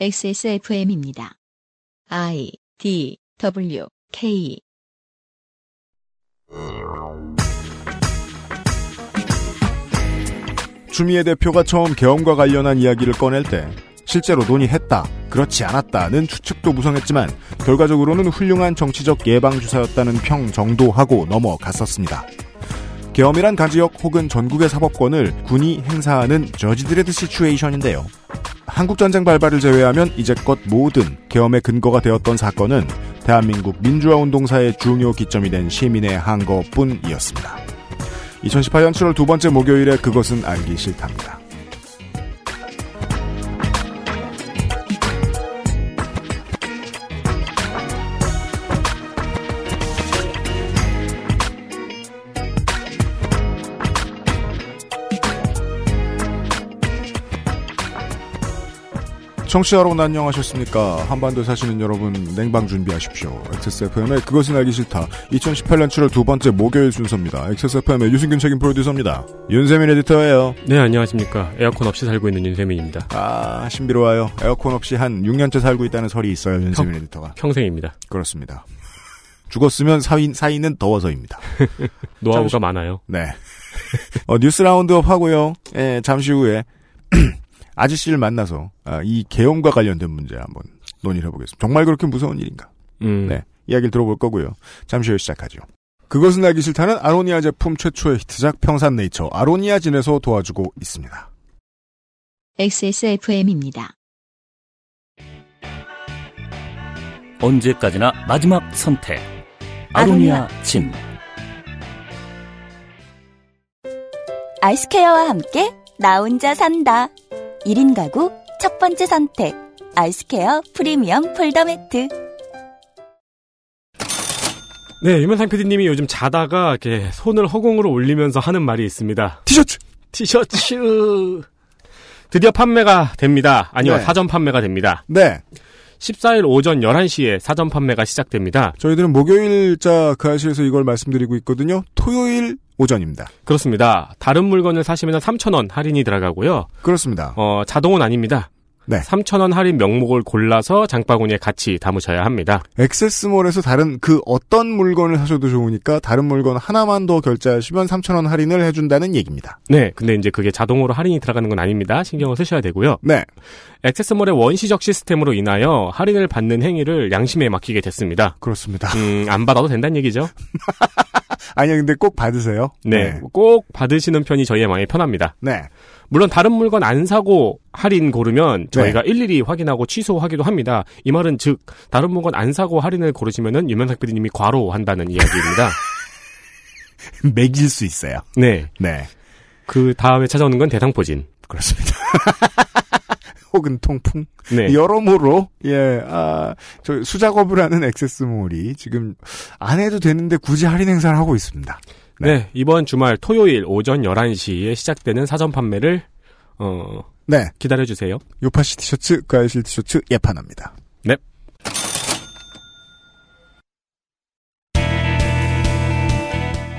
XSFM입니다. IDWK 추미애 대표가 처음 계엄과 관련한 이야기를 꺼낼 때 실제로 논의했다, 그렇지 않았다는 추측도 무성했지만 결과적으로는 훌륭한 정치적 예방주사였다는 평 정도 하고 넘어갔었습니다. 계엄이란 가지역 혹은 전국의 사법권을 군이 행사하는 저지드레드 시츄에이션인데요. 한국전쟁 발발을 제외하면 이제껏 모든 계엄의 근거가 되었던 사건은 대한민국 민주화운동사의 중요 기점이 된 시민의 항거뿐이었습니다. 2018년 7월 두 번째 목요일에 그것은 알기 싫답니다. 청취자 여러분 안녕하셨습니까? 한반도에 사시는 여러분 냉방 준비하십시오. XSFM의 그것은 알기 싫다. 2018년 7월 두 번째 목요일 순서입니다. XSFM의 유승균 책임 프로듀서입니다. 윤세민 에디터예요. 네, 안녕하십니까. 에어컨 없이 살고 있는 윤세민입니다. 아, 신비로워요. 에어컨 없이 한 6년째 살고 있다는 설이 있어요. 윤세민 에디터가. 평생입니다. 그렇습니다. 죽었으면 사인은 더워서입니다. 노하우가 많아요. 네. 뉴스 라운드업 하고요. 예, 잠시 후에 아저씨를 만나서 이 계엄과 관련된 문제 한번 논의를 해보겠습니다. 정말 그렇게 무서운 일인가? 네, 이야기를 들어볼 거고요. 잠시 후에 시작하죠. 그것은 알기 싫다는 아로니아 제품 최초의 히트작 평산네이처 아로니아진에서 도와주고 있습니다. XSFM입니다. 언제까지나 마지막 선택 아로니아진. 아이스케어와 함께 나 혼자 산다. 1인 가구 첫 번째 선택 아이스케어 프리미엄 폴더 매트. 네, 유면상 PD님이 요즘 자다가 이렇게 손을 허공으로 올리면서 하는 말이 있습니다. 티셔츠 드디어 판매가 됩니다. 아니요, 네. 사전 판매가 됩니다. 네, 14일 오전 11시에 사전 판매가 시작됩니다. 저희들은 목요일자 그 아시에서 이걸 말씀드리고 있거든요. 토요일 오전입니다. 그렇습니다. 다른 물건을 사시면 3,000원 할인이 들어가고요. 그렇습니다. 자동은 아닙니다. 네. 3,000원 할인 명목을 골라서 장바구니에 같이 담으셔야 합니다. 액세스몰에서 다른 그 어떤 물건을 사셔도 좋으니까 다른 물건 하나만 더 결제하시면 3,000원 할인을 해준다는 얘기입니다. 네. 근데 이제 그게 자동으로 할인이 들어가는 건 아닙니다. 신경을 쓰셔야 되고요. 네. 액세스몰의 원시적 시스템으로 인하여 할인을 받는 행위를 양심에 맡기게 됐습니다. 그렇습니다. 안 받아도 된다는 얘기죠. 아니요. 근데 꼭 받으세요. 네. 꼭 받으시는 편이 저희의 마음이 편합니다. 네. 물론 다른 물건 안 사고 할인 고르면 저희가 네. 일일이 확인하고 취소하기도 합니다. 이 말은 즉 다른 물건 안 사고 할인을 고르시면은 유명상 PD님이 과로한다는 이야기입니다. 매길 수 있어요. 네, 네. 그 다음에 찾아오는 건 대상포진. 그렇습니다. 혹은 통풍. 네. 여러모로 저 수작업을 하는 액세스몰이 지금 안 해도 되는데 굳이 할인 행사를 하고 있습니다. 네. 네, 이번 주말 토요일 오전 11시에 시작되는 사전 판매를 네, 기다려주세요. 요파시 티셔츠, 가야실 티셔츠 예판합니다. 네.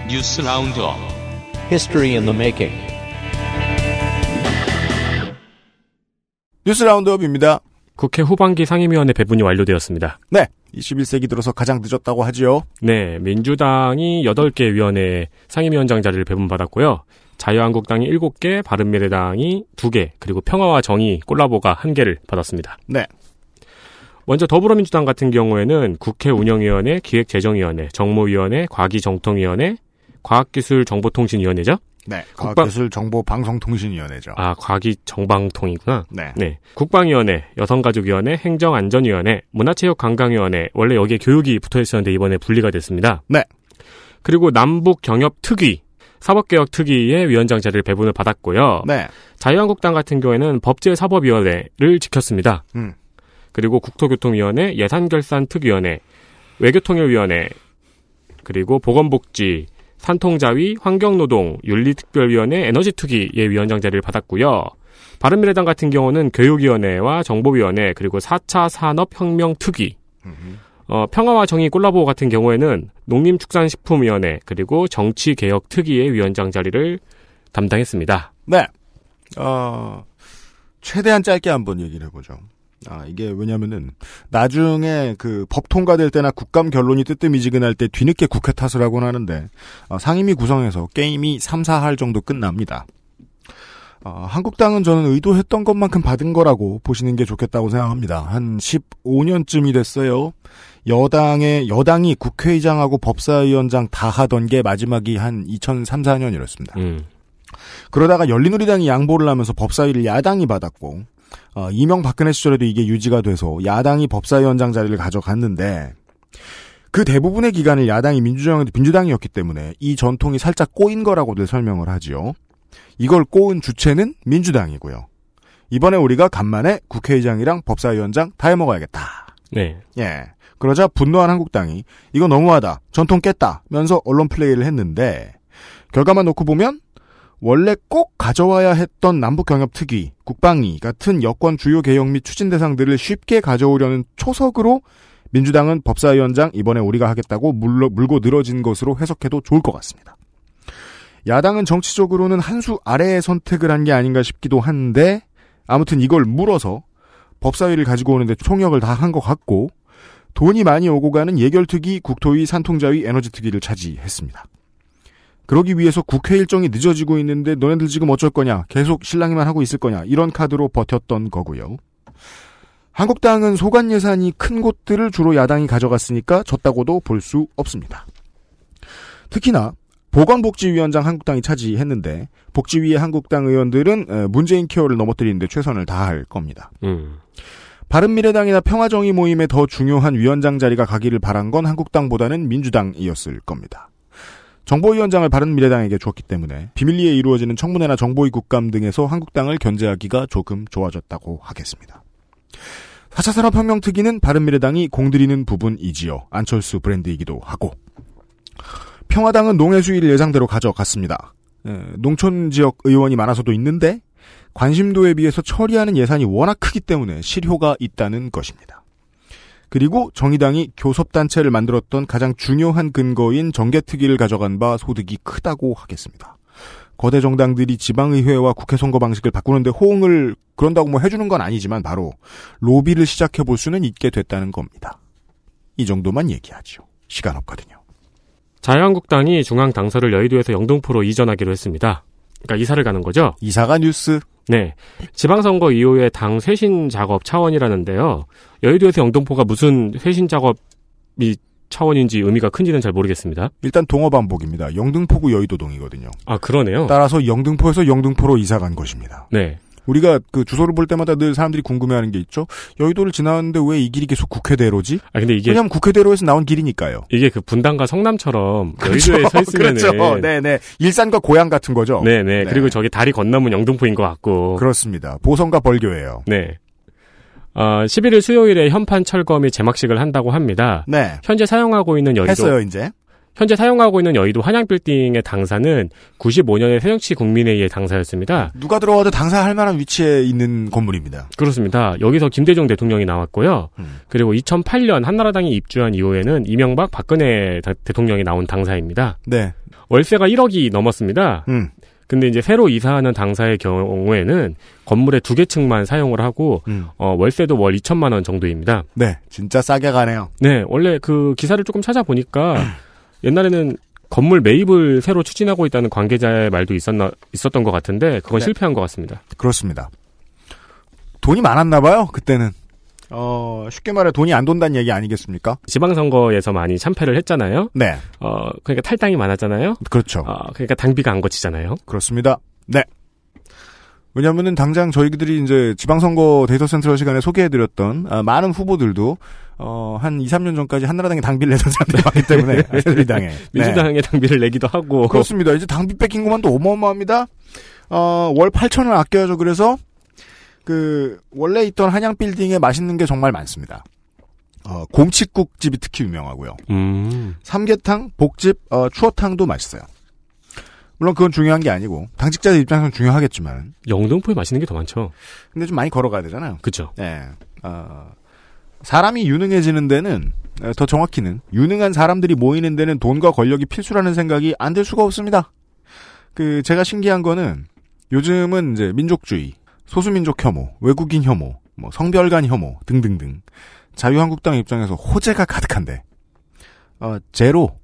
뉴스 라운드업 History in the Making. 뉴스 라운드업입니다. 국회 후반기 상임위원회 배분이 완료되었습니다. 네. 21세기 들어서 가장 늦었다고 하지요. 네, 민주당이 8개 위원회 상임위원장 자리를 배분받았고요. 자유한국당이 7개, 바른미래당이 2개, 그리고 평화와 정의 콜라보가 1개를 받았습니다. 네. 먼저 더불어민주당 같은 경우에는 국회 운영위원회, 기획재정위원회, 정무위원회, 과기정통위원회, 과학기술정보통신위원회죠. 네, 과학기술정보방송통신위원회죠. 아, 과기정방통이구나. 네. 네. 국방위원회, 여성가족위원회, 행정안전위원회, 문화체육관광위원회, 원래 여기에 교육이 붙어있었는데 이번에 분리가 됐습니다. 네. 그리고 남북경협특위, 사법개혁특위의 위원장 자리를 배분을 받았고요. 네. 자유한국당 같은 경우에는 법제사법위원회를 지켰습니다. 그리고 국토교통위원회, 예산결산특위원회, 외교통일위원회, 그리고 보건복지, 산통자위, 환경노동, 윤리특별위원회, 에너지특위의 위원장 자리를 받았고요. 바른미래당 같은 경우는 교육위원회와 정보위원회, 그리고 4차 산업혁명특위, 평화와 정의 콜라보 같은 경우에는 농림축산식품위원회, 그리고 정치개혁특위의 위원장 자리를 담당했습니다. 네. 최대한 짧게 한번 얘기를 해보죠. 아, 이게 왜냐면은 나중에 그 법 통과될 때나 국감 결론이 뜨뜻미지근할 때 뒤늦게 국회 탓을 하곤 하는데 상임위 구성에서 게임이 3-4할 정도 끝납니다. 한국당은 저는 의도했던 것만큼 받은 거라고 보시는 게 좋겠다고 생각합니다. 한 15년쯤이 됐어요. 여당이 국회의장하고 법사위원장 다 하던 게 마지막이 한 2003-4년 이랬습니다. 그러다가 열린우리당이 양보를 하면서 법사위를 야당이 받았고 이명박근혜 시절에도 이게 유지가 돼서 야당이 법사위원장 자리를 가져갔는데 그 대부분의 기간을 야당이 민주당이었기 때문에 이 전통이 살짝 꼬인 거라고들 설명을 하지요. 이걸 꼬은 주체는 민주당이고요. 이번에 우리가 간만에 국회의장이랑 법사위원장 다 해먹어야겠다. 네. 예. 그러자 분노한 한국당이 이거 너무하다. 전통 깼다면서 언론 플레이를 했는데 결과만 놓고 보면 원래 꼭 가져와야 했던 남북경협특위, 국방위 같은 여권 주요 개혁 및 추진 대상들을 쉽게 가져오려는 초석으로 민주당은 법사위원장 이번에 우리가 하겠다고 물고 늘어진 것으로 해석해도 좋을 것 같습니다. 야당은 정치적으로는 한 수 아래의 선택을 한 게 아닌가 싶기도 한데 아무튼 이걸 물어서 법사위를 가지고 오는데 총력을 다 한 것 같고 돈이 많이 오고 가는 예결특위, 국토위, 산통자위, 에너지특위를 차지했습니다. 그러기 위해서 국회 일정이 늦어지고 있는데 너네들 지금 어쩔 거냐, 계속 실랑이만 하고 있을 거냐 이런 카드로 버텼던 거고요. 한국당은 소관 예산이 큰 곳들을 주로 야당이 가져갔으니까 졌다고도 볼 수 없습니다. 특히나 보건복지위원장 한국당이 차지했는데 복지위의 한국당 의원들은 문재인 케어를 넘어뜨리는데 최선을 다할 겁니다. 바른미래당이나 평화정의 모임에 더 중요한 위원장 자리가 가기를 바란 건 한국당보다는 민주당이었을 겁니다. 정보위원장을 바른미래당에게 줬기 때문에 비밀리에 이루어지는 청문회나 정보위 국감 등에서 한국당을 견제하기가 조금 좋아졌다고 하겠습니다. 4차 산업혁명특위는 바른미래당이 공들이는 부분이지요. 안철수 브랜드이기도 하고. 평화당은 농해 수위를 예상대로 가져갔습니다. 농촌 지역 의원이 많아서도 있는데 관심도에 비해서 처리하는 예산이 워낙 크기 때문에 실효가 있다는 것입니다. 그리고 정의당이 교섭단체를 만들었던 가장 중요한 근거인 정계특위를 가져간 바 소득이 크다고 하겠습니다. 거대 정당들이 지방의회와 국회 선거 방식을 바꾸는데 호응을 그런다고 뭐 해주는 건 아니지만 바로 로비를 시작해볼 수는 있게 됐다는 겁니다. 이 정도만 얘기하죠. 시간 없거든요. 자유한국당이 중앙 당서를 여의도에서 영등포로 이전하기로 했습니다. 그러니까 이사를 가는 거죠. 이사가 뉴스. 네. 지방선거 이후에 당 쇄신 작업 차원이라는데요. 여의도에서 영등포가 무슨 쇄신 작업이 차원인지 의미가 큰지는 잘 모르겠습니다. 일단 동어반복입니다. 영등포구 여의도동이거든요. 아, 그러네요. 따라서 영등포에서 영등포로 이사 간 것입니다. 네. 우리가 그 주소를 볼 때마다 늘 사람들이 궁금해하는 게 있죠. 여의도를 지나는데 왜 이 길이 계속 국회대로지? 아, 근데 이게 왜냐면 국회대로에서 나온 길이니까요. 이게 그 분당과 성남처럼 그렇죠. 여의도에 서 있으면은 그렇죠. 네네 일산과 고양 같은 거죠. 네네 네. 그리고 저기 다리 건너면 영등포인 것 같고 그렇습니다. 보성과 벌교예요. 네. 11일 수요일에 현판 철거 및 재막식을 한다고 합니다. 네. 현재 사용하고 있는 여의도 했어요 이제. 현재 사용하고 있는 여의도 한양빌딩의 당사는 95년에 새정치 국민회의의 당사였습니다. 누가 들어와도 당사할 만한 위치에 있는 건물입니다. 그렇습니다. 여기서 김대중 대통령이 나왔고요. 그리고 2008년 한나라당이 입주한 이후에는 이명박, 박근혜 대통령이 나온 당사입니다. 네. 월세가 1억이 넘었습니다. 근데 이제 새로 이사하는 당사의 경우에는 건물의 2개 층만 사용을 하고 월세도 월 2천만 원 정도입니다. 네. 진짜 싸게 가네요. 네. 원래 그 기사를 조금 찾아보니까 옛날에는 건물 매입을 새로 추진하고 있다는 관계자의 말도 있었던 것 같은데 그건 네. 실패한 것 같습니다. 그렇습니다. 돈이 많았나 봐요. 그때는. 쉽게 말해 돈이 안 돈다는 얘기 아니겠습니까? 지방선거에서 많이 참패를 했잖아요. 네. 그러니까 탈당이 많았잖아요. 그렇죠. 그러니까 당비가 안 거치잖아요. 그렇습니다. 네. 왜냐면은 당장 저희들이 이제 지방선거 데이터 센트럴 시간에 소개해드렸던, 많은 후보들도, 한 2-3년 전까지 한나라당에 당비를 내던 사람들이 많기 때문에, 민주당에. 민주당에 네. 당비를 내기도 하고. 그렇습니다. 이제 당비 뺏긴 것만도 어마어마합니다. 월 8,000원 아껴야죠. 그래서, 원래 있던 한양 빌딩에 맛있는 게 정말 많습니다. 곰칫국집이 특히 유명하고요. 삼계탕, 복집, 추어탕도 맛있어요. 물론 그건 중요한 게 아니고 당직자들 입장에서는 중요하겠지만 영등포에 맛있는 게 더 많죠. 근데 좀 많이 걸어가야 되잖아요. 그렇죠. 네. 사람이 유능해지는 데는 더 정확히는 유능한 사람들이 모이는 데는 돈과 권력이 필수라는 생각이 안 들 수가 없습니다. 제가 신기한 거는 요즘은 이제 민족주의, 소수민족 혐오, 외국인 혐오 뭐 성별 간 혐오 등등등 자유한국당 입장에서 호재가 가득한데 제로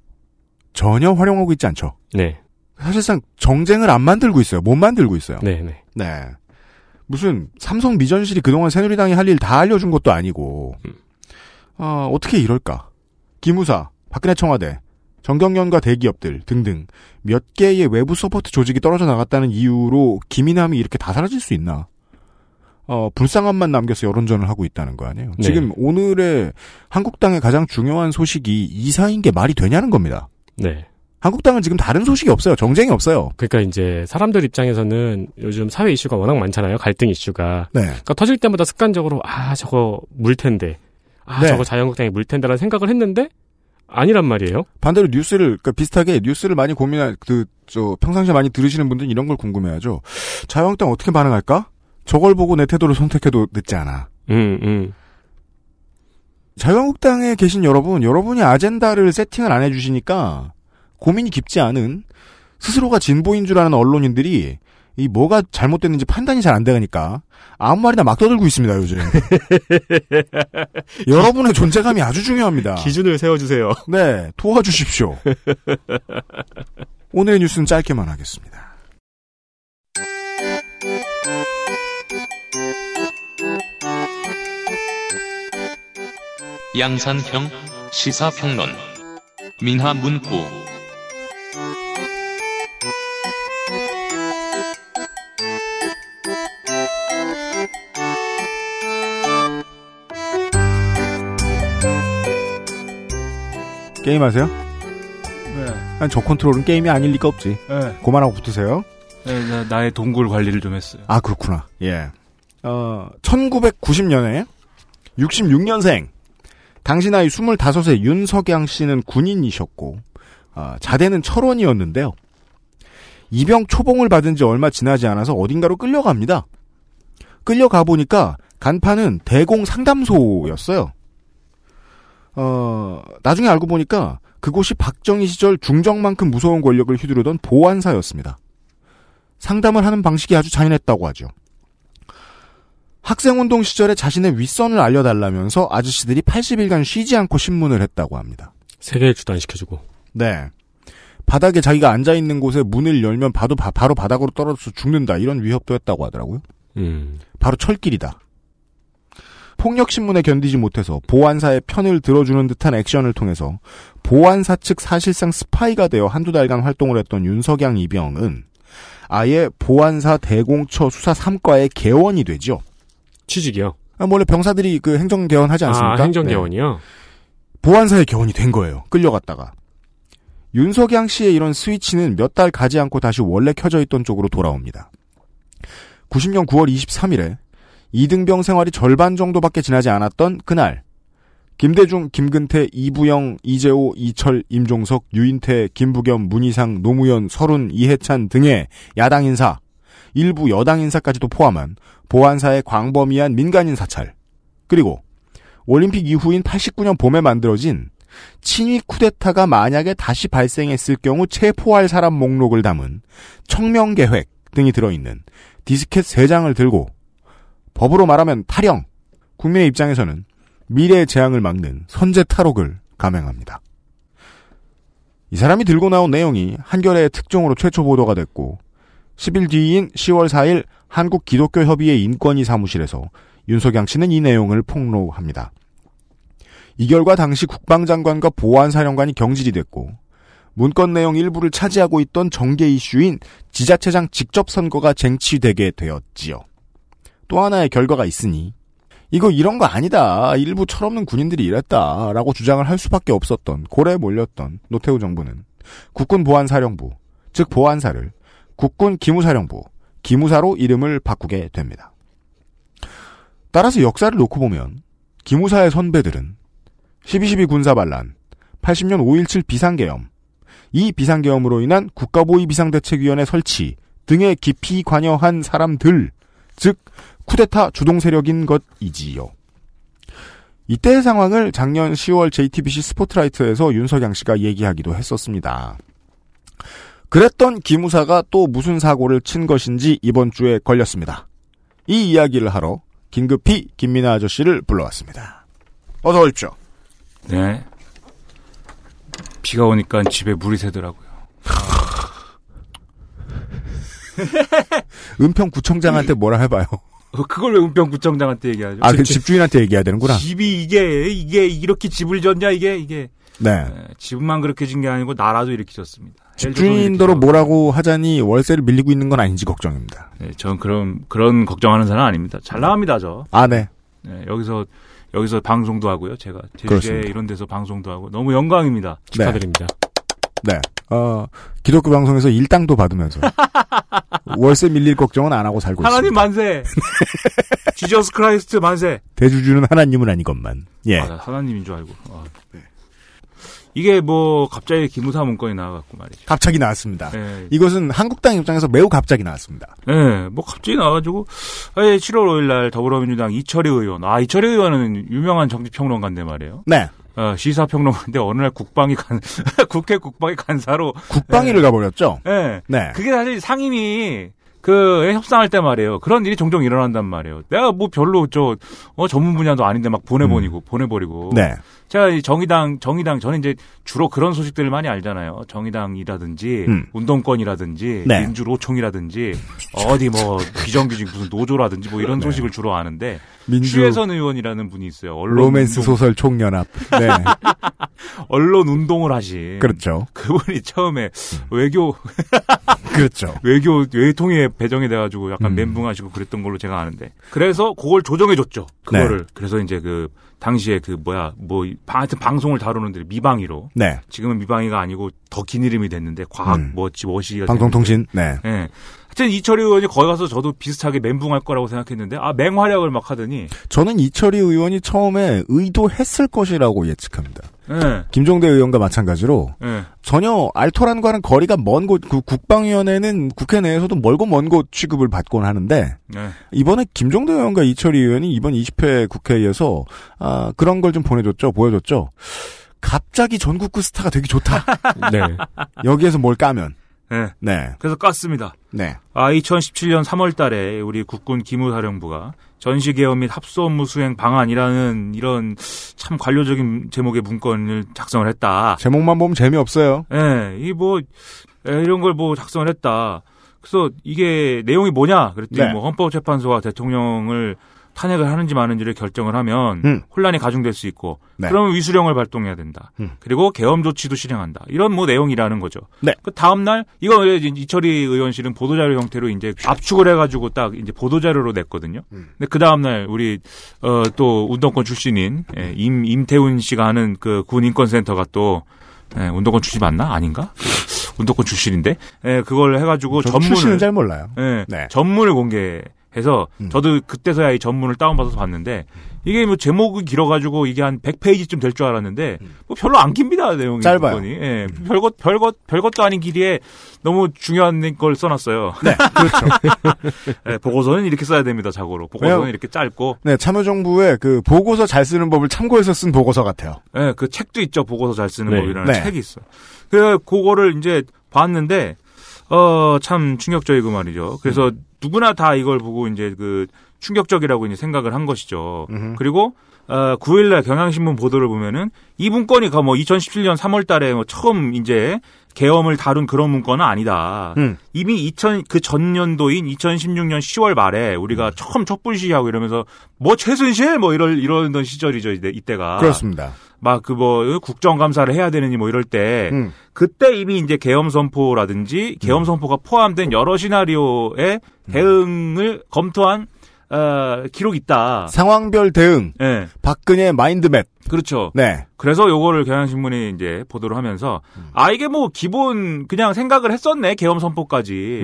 전혀 활용하고 있지 않죠. 네. 사실상 정쟁을 안 만들고 있어요. 못 만들고 있어요. 네네. 네. 무슨 삼성 미전실이 그동안 새누리당이 할 일 다 알려준 것도 아니고 어떻게 이럴까? 기무사, 박근혜 청와대, 정경련과 대기업들 등등 몇 개의 외부 서포트 조직이 떨어져 나갔다는 이유로 기민함이 이렇게 다 사라질 수 있나? 불쌍함만 남겨서 여론전을 하고 있다는 거 아니에요? 네. 지금 오늘의 한국당의 가장 중요한 소식이 이사인 게 말이 되냐는 겁니다. 네. 한국당은 지금 다른 소식이 없어요. 정쟁이 없어요. 그러니까 이제 사람들 입장에서는 요즘 사회 이슈가 워낙 많잖아요. 갈등 이슈가. 네. 그러니까 터질 때마다 습관적으로 저거 물 텐데. 네. 저거 자유한국당이 물 텐데라는 생각을 했는데 아니란 말이에요. 반대로 뉴스를 그러니까 비슷하게 뉴스를 많이 고민할 평상시에 많이 들으시는 분들은 이런 걸 궁금해하죠. 자유한국당 어떻게 반응할까? 저걸 보고 내 태도를 선택해도 늦지 않아. 자유한국당에 계신 여러분이 아젠다를 세팅을 안 해주시니까 고민이 깊지 않은 스스로가 진보인 줄 아는 언론인들이 이 뭐가 잘못됐는지 판단이 잘 안 되니까 아무 말이나 막 떠들고 있습니다 요즘. 여러분의 존재감이 아주 중요합니다. 기준을 세워주세요. 네, 도와주십시오. 오늘의 뉴스는 짧게만 하겠습니다. 양산형 시사평론 민하문구 게임하세요? 네. 아니, 저 컨트롤은 게임이 아닐 리가 없지. 네. 그만하고 붙으세요. 네, 나의 동굴 관리를 좀 했어요. 아, 그렇구나. 예. 1990년에 66년생 당시 나이 25세 윤석양 씨는 군인이셨고 자대는 철원이었는데요. 이병 초봉을 받은 지 얼마 지나지 않아서 어딘가로 끌려갑니다. 끌려가 보니까 간판은 대공 상담소였어요. 나중에 알고 보니까 그곳이 박정희 시절 중정만큼 무서운 권력을 휘두르던 보안사였습니다. 상담을 하는 방식이 아주 잔인했다고 하죠. 학생운동 시절에 자신의 윗선을 알려달라면서 아저씨들이 80일간 쉬지 않고 신문을 했다고 합니다. 세계에 주단시켜주고. 네. 바닥에 자기가 앉아있는 곳에 문을 열면 바로 바닥으로 떨어져서 죽는다. 이런 위협도 했다고 하더라고요. 바로 철길이다. 폭력신문에 견디지 못해서 보안사의 편을 들어주는 듯한 액션을 통해서 보안사 측 사실상 스파이가 되어 한두 달간 활동을 했던 윤석양 이병은 아예 보안사 대공처 수사 3과의 개원이 되죠. 취직이요? 원래 병사들이 그 행정개원 하지 않습니까? 행정개원이요? 네. 보안사의 개원이 된 거예요. 끌려갔다가. 윤석양 씨의 이런 스위치는 몇 달 가지 않고 다시 원래 켜져 있던 쪽으로 돌아옵니다. 90년 9월 23일에 이등병 생활이 절반 정도밖에 지나지 않았던 그날 김대중, 김근태, 이부영, 이재호, 이철, 임종석, 유인태, 김부겸, 문희상, 노무현, 설훈, 이해찬 등의 야당 인사, 일부 여당 인사까지도 포함한 보안사의 광범위한 민간인 사찰, 그리고 올림픽 이후인 89년 봄에 만들어진 친위 쿠데타가 만약에 다시 발생했을 경우 체포할 사람 목록을 담은 청명계획 등이 들어있는 디스켓 3장을 들고 법으로 말하면 탈영, 국민의 입장에서는 미래의 재앙을 막는 선제 탈옥을 감행합니다. 이 사람이 들고 나온 내용이 한겨레의 특종으로 최초 보도가 됐고 10일 뒤인 10월 4일 한국기독교협의회 인권위 사무실에서 윤석양 씨는 이 내용을 폭로합니다. 이 결과 당시 국방장관과 보안사령관이 경질이 됐고 문건 내용 일부를 차지하고 있던 정계 이슈인 지자체장 직접선거가 쟁취되게 되었지요. 또 하나의 결과가 있으니 이거 이런 거 아니다. 일부 철없는 군인들이 이랬다라고 주장을 할 수밖에 없었던 고래에 몰렸던 노태우 정부는 국군보안사령부, 즉 보안사를 국군기무사령부, 기무사로 이름을 바꾸게 됩니다. 따라서 역사를 놓고 보면 기무사의 선배들은 12.12 군사반란, 80년 5.17 비상계엄, 이 비상계엄으로 인한 국가보위 비상대책위원회 설치 등에 깊이 관여한 사람들, 즉 쿠데타 주동세력인 것이지요. 이때의 상황을 작년 10월 JTBC 스포트라이트에서 윤석양 씨가 얘기하기도 했었습니다. 그랬던 기무사가 또 무슨 사고를 친 것인지 이번 주에 걸렸습니다. 이 이야기를 하러 긴급히 김민하 아저씨를 불러왔습니다. 어서 오십시오. 네. 비가 오니까 집에 물이 새더라고요. 은평구청장한테 뭐라 해봐요. 그걸 왜 은평구청장한테 얘기하죠? 아, 그 집주인한테 얘기해야 되는구나. 집이 이게 이렇게 집을 졌냐, 이게. 네. 네. 집만 그렇게 진 게 아니고 나라도 이렇게 졌습니다. 집주인더러 뭐라고 하자니 월세를 밀리고 있는 건 아닌지 걱정입니다. 네, 전 그런 걱정하는 사람 아닙니다. 잘 나갑니다, 저. 아, 네. 네, 여기서 방송도 하고요, 제가. 제주에 이런 데서 방송도 하고. 너무 영광입니다. 축하드립니다. 네. 네. 기독교 방송에서 일당도 받으면서 월세 밀릴 걱정은 안 하고 살고 하나님 있습니다. 하나님 만세. 지저스 크라이스트 만세. 대주주는 하나님은 아니건만. 예. 아, 하나님인 줄 알고. 아, 네. 이게 갑자기 기무사 문건이 나와갖고 말이죠. 갑자기 나왔습니다. 네. 이것은 한국당 입장에서 매우 갑자기 나왔습니다. 네, 갑자기 나와가지고, 7월 5일날 더불어민주당 이철희 의원. 아, 이철희 의원은 유명한 정치평론가인데 말이에요. 네. 시사평론가인데 어느 날 국회 국방위 간사로. 국방위를 가버렸죠? 네. 네. 그게 사실 상임위. 협상할 때 말이에요. 그런 일이 종종 일어난단 말이에요. 내가 별로, 전문 분야도 아닌데 막 보내버리고. 네. 제가 정의당, 저는 이제 주로 그런 소식들을 많이 알잖아요. 정의당이라든지, 운동권이라든지, 네. 민주노총이라든지, 어디 비정규직 무슨 노조라든지 이런 소식을 주로 아는데, 추혜선 의원이라는 분이 있어요. 로맨스 소설 총연합. 네. 언론 운동을 하신. 그렇죠. 그분이 처음에 외교. 그렇죠. 외통에 배정이 돼가지고 약간 멘붕하시고 그랬던 걸로 제가 아는데. 그래서 그걸 조정해줬죠. 그거를. 네. 그래서 이제 당시에 방송을 다루는데 미방위로. 네. 지금은 미방위가 아니고 더 긴 이름이 됐는데 과학 워시기가. 방송통신. 네. 네. 하여튼 이철희 의원이 거기 가서 저도 비슷하게 멘붕할 거라고 생각했는데 맹활약을 막 하더니. 저는 이철희 의원이 처음에 의도했을 것이라고 예측합니다. 네. 김종대 의원과 마찬가지로 네. 전혀 알토란과는 거리가 먼 곳, 국방위원회는 국회 내에서도 멀고 먼 곳 취급을 받곤 하는데 네. 이번에 김종대 의원과 이철희 의원이 이번 20회 국회에서 그런 걸 좀 보여줬죠. 갑자기 전국구 스타가 되게 좋다. 네. 여기에서 뭘 까면. 네. 네. 그래서 깠습니다. 네. 2017년 3월 달에 우리 국군 기무사령부가 전시개혁 및 합수업무 수행 방안이라는 이런 참 관료적인 제목의 문건을 작성을 했다. 제목만 보면 재미없어요. 네. 이런 걸 작성을 했다. 그래서 이게 내용이 뭐냐? 그랬더니 네. 헌법재판소가 대통령을 탄핵을 하는지 마는지를 결정을 하면 혼란이 가중될 수 있고 네. 그러면 위수령을 발동해야 된다. 그리고 계엄 조치도 실행한다. 이런 내용이라는 거죠. 네. 그 다음 날 이거 이철희 의원실은 보도자료 형태로 이제 압축을 해가지고 딱 이제 보도자료로 냈거든요. 근데 그 다음 날 우리 또 운동권 출신인 임태훈 씨가 하는 그 군인권센터가 또 운동권 출신 맞나? 아닌가? 운동권 출신인데 그걸 해가지고 전문을 출신은 잘 몰라요. 네. 전문을 공개. 해서 저도 그때서야 이 전문을 다운받아서 봤는데 이게 제목이 길어가지고 이게 한 100페이지쯤 될 줄 알았는데 별로 안 깁니다 내용이. 짧아요. 예, 별것도 아닌 길이에 너무 중요한 걸 써놨어요. 네, 그렇죠. 네, 보고서는 이렇게 써야 됩니다. 자고로 보고서는 이렇게 짧고. 네, 참여정부의 그 보고서 잘 쓰는 법을 참고해서 쓴 보고서 같아요. 네, 그 책도 있죠. 보고서 잘 쓰는 네. 법이라는 네. 책이 있어. 그래서 그거를 이제 봤는데. 참 충격적이고 말이죠. 그래서 누구나 다 이걸 보고 이제 충격적이라고 이제 생각을 한 것이죠. 그리고 9일날 경향신문 보도를 보면은 이 문건이 2017년 3월 달에 처음 이제 계엄을 다룬 그런 문건은 아니다. 이미 그 전년도인 2016년 10월 말에 우리가 처음 촛불 시위하고 이러면서 최순실 이러던 시절이죠. 이때가. 그렇습니다. 국정감사를 해야 되느니 이럴 때 그때 이미 이제 계엄 선포라든지 계엄 선포가 포함된 여러 시나리오의 대응을 검토한 기록이 있다. 상황별 대응. 네. 박근혜 마인드맵. 그렇죠. 네. 그래서 요거를 경향신문이 이제 보도를 하면서 이게 기본 그냥 생각을 했었네. 계엄 선포까지.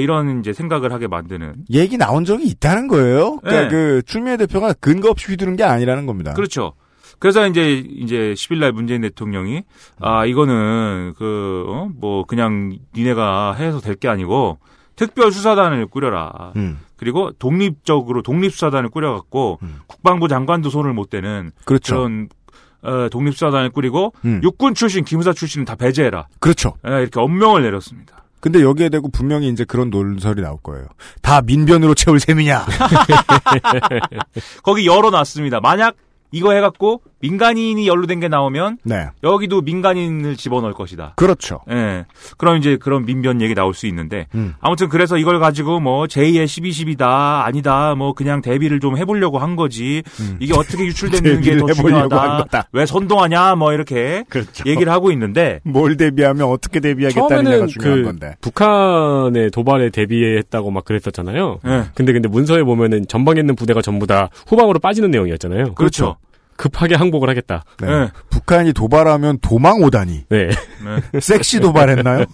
이런 이제 생각을 하게 만드는. 얘기 나온 적이 있다는 거예요. 그러니까 네. 추미애 대표가 근거 없이 휘두른 게 아니라는 겁니다. 그렇죠. 그래서 이제 10일날 문재인 대통령이 이거는 그냥 니네가 해서 될 게 아니고 특별 수사단을 꾸려라. 그리고 독립 수사단을 꾸려갖고 국방부 장관도 손을 못 대는 그렇죠. 그런 독립 수사단을 꾸리고 육군 출신, 기무사 출신은 다 배제해라. 그렇죠. 이렇게 엄명을 내렸습니다. 근데 여기에 대고 분명히 이제 그런 논설이 나올 거예요. 다 민변으로 채울 셈이냐. 거기 열어놨습니다. 만약 이거 해갖고 민간인이 연루된 게 나오면 네. 여기도 민간인을 집어넣을 것이다. 그렇죠. 예. 그럼 이제 그런 민변 얘기 나올 수 있는데 아무튼 그래서 이걸 가지고 뭐 제2의 12.12다 아니다 뭐 그냥 대비를 좀 해보려고 한 거지 이게 어떻게 유출되는 게 더 중요하다. 왜 선동하냐 뭐 이렇게 그렇죠. 얘기를 하고 있는데 뭘 대비하면 어떻게 대비하겠다느냐가 중요한 건데 북한의 도발에 대비했다고 막 그랬었잖아요. 예. 근데 문서에 보면은 전방에 있는 부대가 전부 다 후방으로 빠지는 내용이었잖아요. 그렇죠. 급하게 항복을 하겠다. 네. 네. 북한이 도발하면 도망 오다니. 네. 네. 섹시 도발했나요?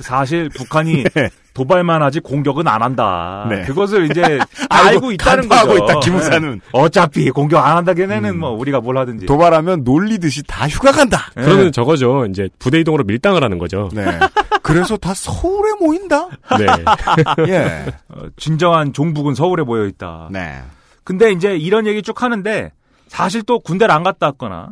사실 북한이 네. 도발만 하지 공격은 안 한다. 네. 그것을 이제 알고 있다는 거죠. 있다, 기무사는. 네. 어차피 공격 안 한다 걔네는 뭐 우리가 뭘 하든지. 도발하면 놀리듯이 다 휴가 간다. 네. 그러면 저거죠. 이제 부대 이동으로 밀당을 하는 거죠. 네. 그래서 다 서울에 모인다. 네. 예. 진정한 종북은 서울에 모여 있다. 네. 근데 이제 이런 얘기 쭉 하는데 사실 또 군대를 안 갔다 왔거나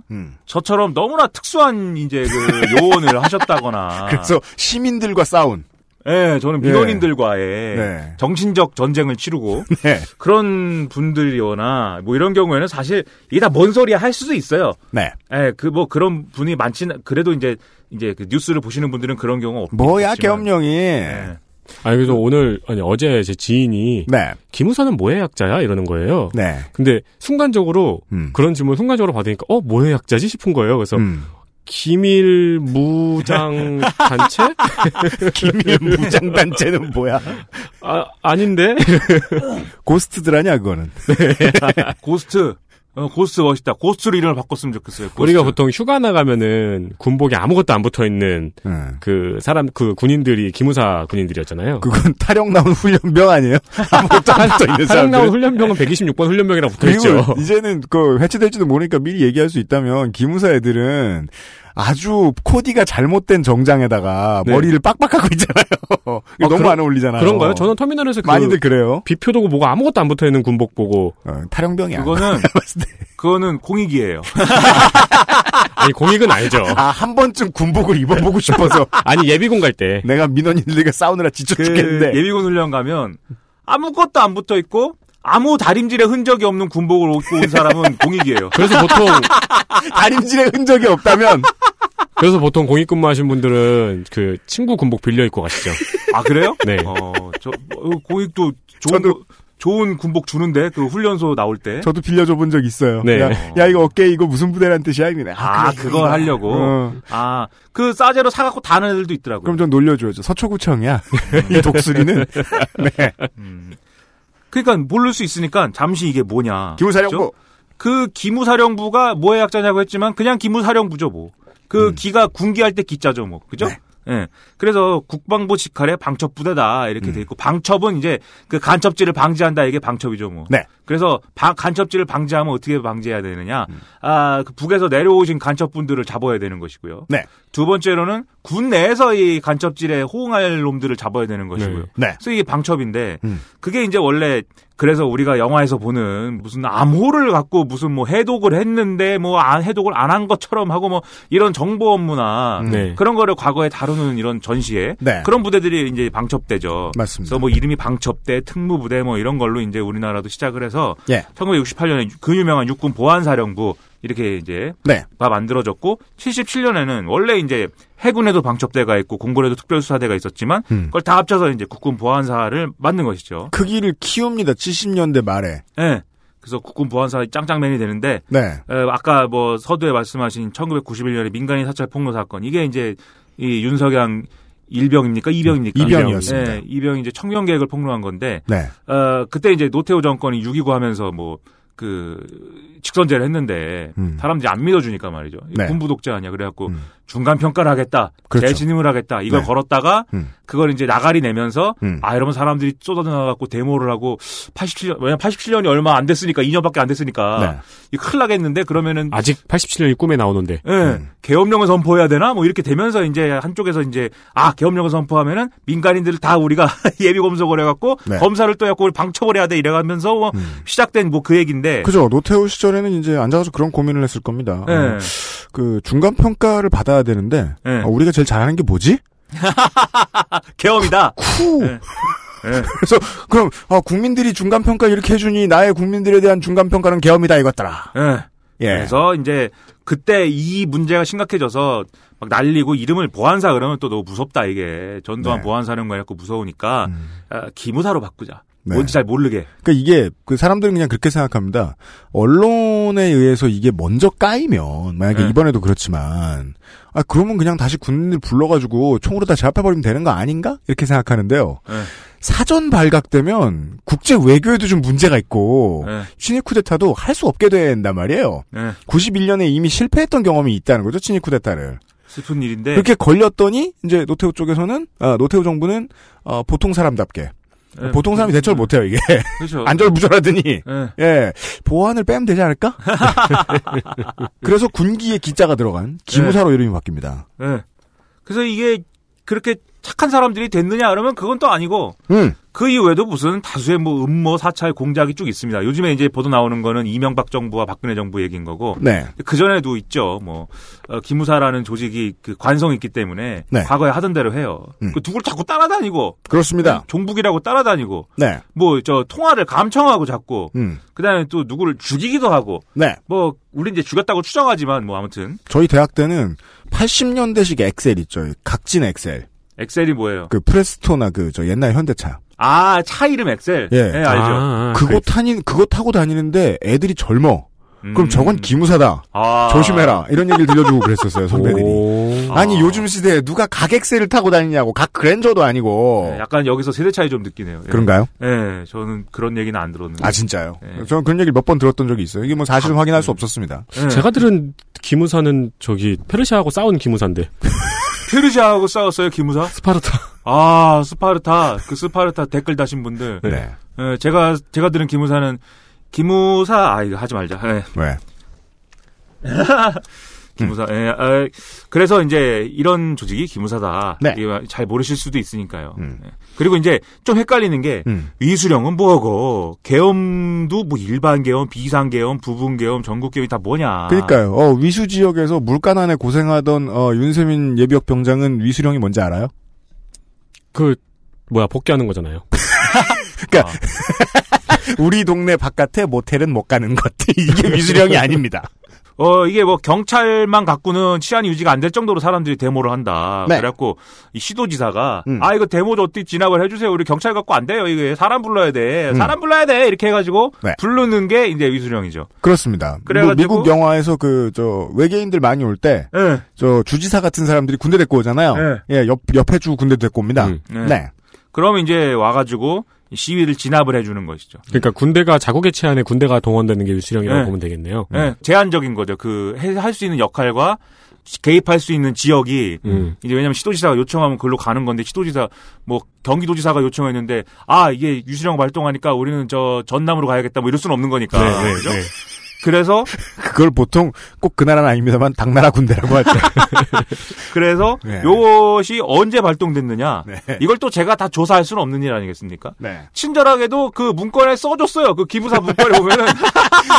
저처럼 너무나 특수한 이제 그 요원을 하셨다거나 그래서 시민들과 싸운 네, 저는 민원인들과의 네. 정신적 전쟁을 치르고 네. 그런 분들이거나 뭐 이런 경우에는 사실 이게 다 뭔 소리야 할 수도 있어요. 네, 네, 그 뭐 그런 분이 많지는 그래도 이제 그 뉴스를 보시는 분들은 그런 경우 없겠지만 뭐야 겸룡이. 네. 아니, 그래서 어제 제 지인이. 네. 기무사는 뭐의 약자야? 이러는 거예요. 네. 근데 순간적으로, 그런 질문을 순간적으로 받으니까, 뭐의 약자지? 싶은 거예요. 그래서, 기밀 무장 단체? 기밀 무장 단체는 뭐야? 아, 아닌데? 고스트들 아니야, 그거는. 고스트. 고스트 멋있다. 고스트로 이름을 바꿨으면 좋겠어요. 고스트. 우리가 보통 휴가 나가면은 군복에 아무것도 안 붙어 있는 그 군인들이 기무사 군인들이었잖아요. 그건 탈영 나온 훈련병 아니에요? 아무것도 안 붙어 있는 사람들. 탈영 나온 훈련병은 126번 훈련병이라고 붙어 있죠. 이제는 그 해체될지도 모르니까 미리 얘기할 수 있다면 기무사 애들은 아주 코디가 잘못된 정장에다가 네. 머리를 빡빡하고 있잖아요. 너무 안 어울리잖아요. 그런가요? 저는 터미널에서 많이들 그래요. 비표도고 뭐가 아무것도 안 붙어있는 군복 보고 탈영병이야. 그거는 공익이에요. 아니 공익은 아니죠. 아, 한 번쯤 군복을 입어보고 싶어서. 아니 예비군 갈 때 내가 민원인들과 싸우느라 지쳐 죽겠는데 예비군 훈련 가면 아무것도 안 붙어있고 아무 다림질의 흔적이 없는 군복을 입고 온 사람은 공익이에요. 그래서 보통 다림질의 흔적이 없다면 그래서 보통 공익근무하신 분들은 그 친구 군복 빌려 입고 가시죠. 아 그래요? 네. 공익도 좋은 군복 주는데 그 훈련소 나올 때 저도 빌려줘 본 적 있어요. 네. 야 이거 어깨 이거 무슨 부대란 뜻이야? 아 그거 하려고. 아 그 싸제로 사갖고 다는 애들도 있더라고요. 그럼 좀 놀려줘야죠. 서초구청이야. 이 독수리는. 네. 그러니까 모를 수 있으니까 잠시 이게 뭐냐. 기무사령부. 그 기무사령부가 뭐의 약자냐고 했지만 그냥 기무사령부죠 뭐. 그 기가 군기할 때 기자죠 뭐. 그죠? 네. 예. 그래서 국방부 직할에 방첩부대다 이렇게 돼 있고 방첩은 이제 그 간첩질을 방지한다 이게 방첩이죠 뭐. 네. 그래서 간첩질을 방지하면 어떻게 방지해야 되느냐? 아, 그 북에서 내려오신 간첩분들을 잡아야 되는 것이고요. 네. 두 번째로는 군 내에서 이 간첩질에 호응할 놈들을 잡아야 되는 것이고요. 네. 그래서 이게 방첩인데 그게 이제 원래 그래서 우리가 영화에서 보는 무슨 암호를 갖고 무슨 뭐 해독을 했는데 뭐 해독을 안 한 것처럼 하고 뭐 이런 정보 업무나 네. 그런 거를 과거에 다루는 이런 전시에 네. 그런 부대들이 이제 방첩대죠. 맞습니다. 그래서 뭐 이름이 방첩대, 특무부대 뭐 이런 걸로 이제 우리나라도 시작을 해서 예. 1968년에 그 유명한 육군 보안사령부 이렇게 이제 네. 다 만들어졌고 77년에는 원래 이제 해군에도 방첩대가 있고 공군에도 특별수사대가 있었지만 그걸 다 합쳐서 이제 국군 보안사를 만든 것이죠. 크기를 키웁니다. 70년대 말에. 네. 그래서 국군 보안사 짱짱맨이 되는데 네. 아까 뭐 서두에 말씀하신 1991년에 민간인 사찰 폭로 사건 이게 이제 이 윤석양 일병입니까? 이병입니까? 이병이었습니다. 네. 이병이 이제 청명계획을 폭로한 건데 네. 그때 이제 노태우 정권이 6.29 하면서 뭐 그 직선제를 했는데 사람들이 안 믿어주니까 말이죠. 네. 군부 독재 아니야. 그래갖고 중간 평가를 하겠다, 그렇죠. 재진임을 하겠다 이걸 네. 걸었다가 그걸 이제 나가리 내면서 아 이러면 사람들이 쏟아져나가고 데모를 하고 87년 왜냐 87년이 얼마 안 됐으니까 2년밖에 안 됐으니까 네. 큰일 나겠는데 그러면은 아직 87년이 꿈에 나오는데 네. 계엄령을 선포해야 되나 뭐 이렇게 되면서 이제 한쪽에서 이제 아 계엄령을 선포하면은 민간인들을 다 우리가 예비 검색을 해갖고 네. 검사를 또 해갖고 방첩을 해야 돼 이래가면서 뭐 시작된 뭐 그 얘기인데. 그죠. 노태우 시절에는 이제 앉아서 그런 고민을 했을 겁니다. 네. 그 중간 평가를 받아야 되는데 네. 우리가 제일 잘하는 게 뭐지? 계엄이다. 쿠. 네. 네. 그래서 그럼 국민들이 중간 평가 이렇게 해주니 나의 국민들에 대한 중간 평가는 계엄이다 이것더라. 네. 예. 그래서 이제 그때 이 문제가 심각해져서 막 날리고 이름을 보안사 그러면 또 너무 무섭다 이게 전두환 네. 보안사령관 해갖고 무서우니까 기무사로 바꾸자. 네. 뭔지 잘 모르게. 그러니까 이게 그 사람들은 그냥 그렇게 생각합니다. 언론에 의해서 이게 먼저 까이면 만약에 네. 이번에도 그렇지만 아 그러면 그냥 다시 군인들 불러가지고 총으로 다 제압해버리면 되는 거 아닌가 이렇게 생각하는데요. 네. 사전 발각되면 국제 외교에도 좀 문제가 있고 네. 친일 쿠데타도 할 수 없게 된단 말이에요. 네. 91년에 이미 실패했던 경험이 있다는 거죠. 친일 쿠데타를. 슬픈 일인데. 그렇게 걸렸더니 이제 노태우 쪽에서는 노태우 정부는 보통 사람답게. 네, 보통 사람이 대처를 못해요 이게. 그렇죠. 안절부절하더니 네. 예 보안을 빼면 되지 않을까? 그래서 군기에 기자가 들어간 기무사로 네. 이름이 바뀝니다. 네. 그래서 이게 그렇게 착한 사람들이 됐느냐 그러면 그건 또 아니고 그 이외에도 무슨 다수의 뭐 음모 사찰 공작이 쭉 있습니다. 요즘에 이제 보도 나오는 거는 이명박 정부와 박근혜 정부 얘기인 거고 네. 그 전에도 있죠. 뭐 기무사라는 조직이 그 관성이 있기 때문에 네. 과거에 하던 대로 해요. 그 누구를 자꾸 따라다니고 그렇습니다. 종북이라고 따라다니고 네. 뭐 저 통화를 감청하고 자꾸 그다음에 또 누구를 죽이기도 하고 네. 뭐 우리 이제 죽였다고 추정하지만 뭐 아무튼 저희 대학 때는 80년대식 엑셀 있죠. 각진 엑셀. 엑셀이 뭐예요? 그 프레스토나 그 저 옛날 현대차. 아, 차 이름 엑셀. 예, 네, 알죠. 그거 타고 다니는데 애들이 젊어. 그럼 저건 기무사다. 아. 조심해라. 이런 얘기를 들려주고 그랬었어요 선배들이. 아니 요즘 시대에 누가 각 엑셀을 타고 다니냐고 각 그랜저도 아니고. 네, 약간 여기서 세대 차이 좀 느끼네요. 예. 그런가요? 네, 저는 그런 얘기는 안 들었는데. 아 진짜요? 예. 저는 그런 얘기를 몇 번 들었던 적이 있어요. 이게 뭐 사실은 확인할 수 없었습니다. 예. 제가 들은 기무사는 저기 페르시아하고 싸운 기무사인데. 페르시아하고 싸웠어요, 기무사? 스파르타. 아, 스파르타. 그 스파르타 댓글 다신 분들. 네. 네 제가 들은 기무사는, 기무사, 이거 하지 말자. 네. 왜? 기무사, 예, 그래서 이제 이런 조직이 기무사다. 네. 잘 모르실 수도 있으니까요. 네. 그리고 이제 좀 헷갈리는 게, 위수령은 뭐고, 계엄도 뭐 일반 계엄, 비상 계엄, 부분 계엄, 전국 계엄이 다 뭐냐. 그니까요. 위수 지역에서 물가난에 고생하던, 윤세민 예비역 병장은 위수령이 뭔지 알아요? 복귀하는 거잖아요. 그니까. 우리 동네 바깥에 모텔은 못 가는 것. 이게 위수령이 아닙니다. 이게 뭐 경찰만 갖고는 치안이 유지가 안 될 정도로 사람들이 데모를 한다. 네. 그래갖고 이 시도지사가 이거 데모 어떻게 진압을 해주세요. 우리 경찰 갖고 안 돼요. 이게 사람 불러야 돼. 사람 불러야 돼. 이렇게 해가지고 네. 부르는 게 이제 위수령이죠. 그렇습니다. 그래가지고 미국 영화에서 외계인들 많이 올 때 주지사 같은 사람들이 군대 데리고 오잖아요. 네. 예, 옆에 주 군대 데리고 옵니다. 네. 네. 그럼 이제 와가지고 시위를 진압을 해주는 것이죠. 그러니까 군대가 자국의 치안에 군대가 동원되는 게 위수령이라고 네. 보면 되겠네요. 네. 제한적인 거죠. 할 수 있는 역할과 개입할 수 있는 지역이 이제 왜냐하면 시도지사가 요청하면 그걸로 가는 건데 시도지사 뭐 경기도지사가 요청했는데 이게 위수령 발동하니까 우리는 전남으로 가야겠다 뭐 이럴 수는 없는 거니까. 네, 그렇죠? 네. 그래서 그걸 보통 꼭 그 나라는 아닙니다만 당나라 군대라고 하죠. 그래서 네. 이것이 언제 발동됐느냐 네. 이걸 또 제가 다 조사할 수는 없는 일 아니겠습니까? 네. 친절하게도 그 문건에 써줬어요. 그 기무사 문건에 보면은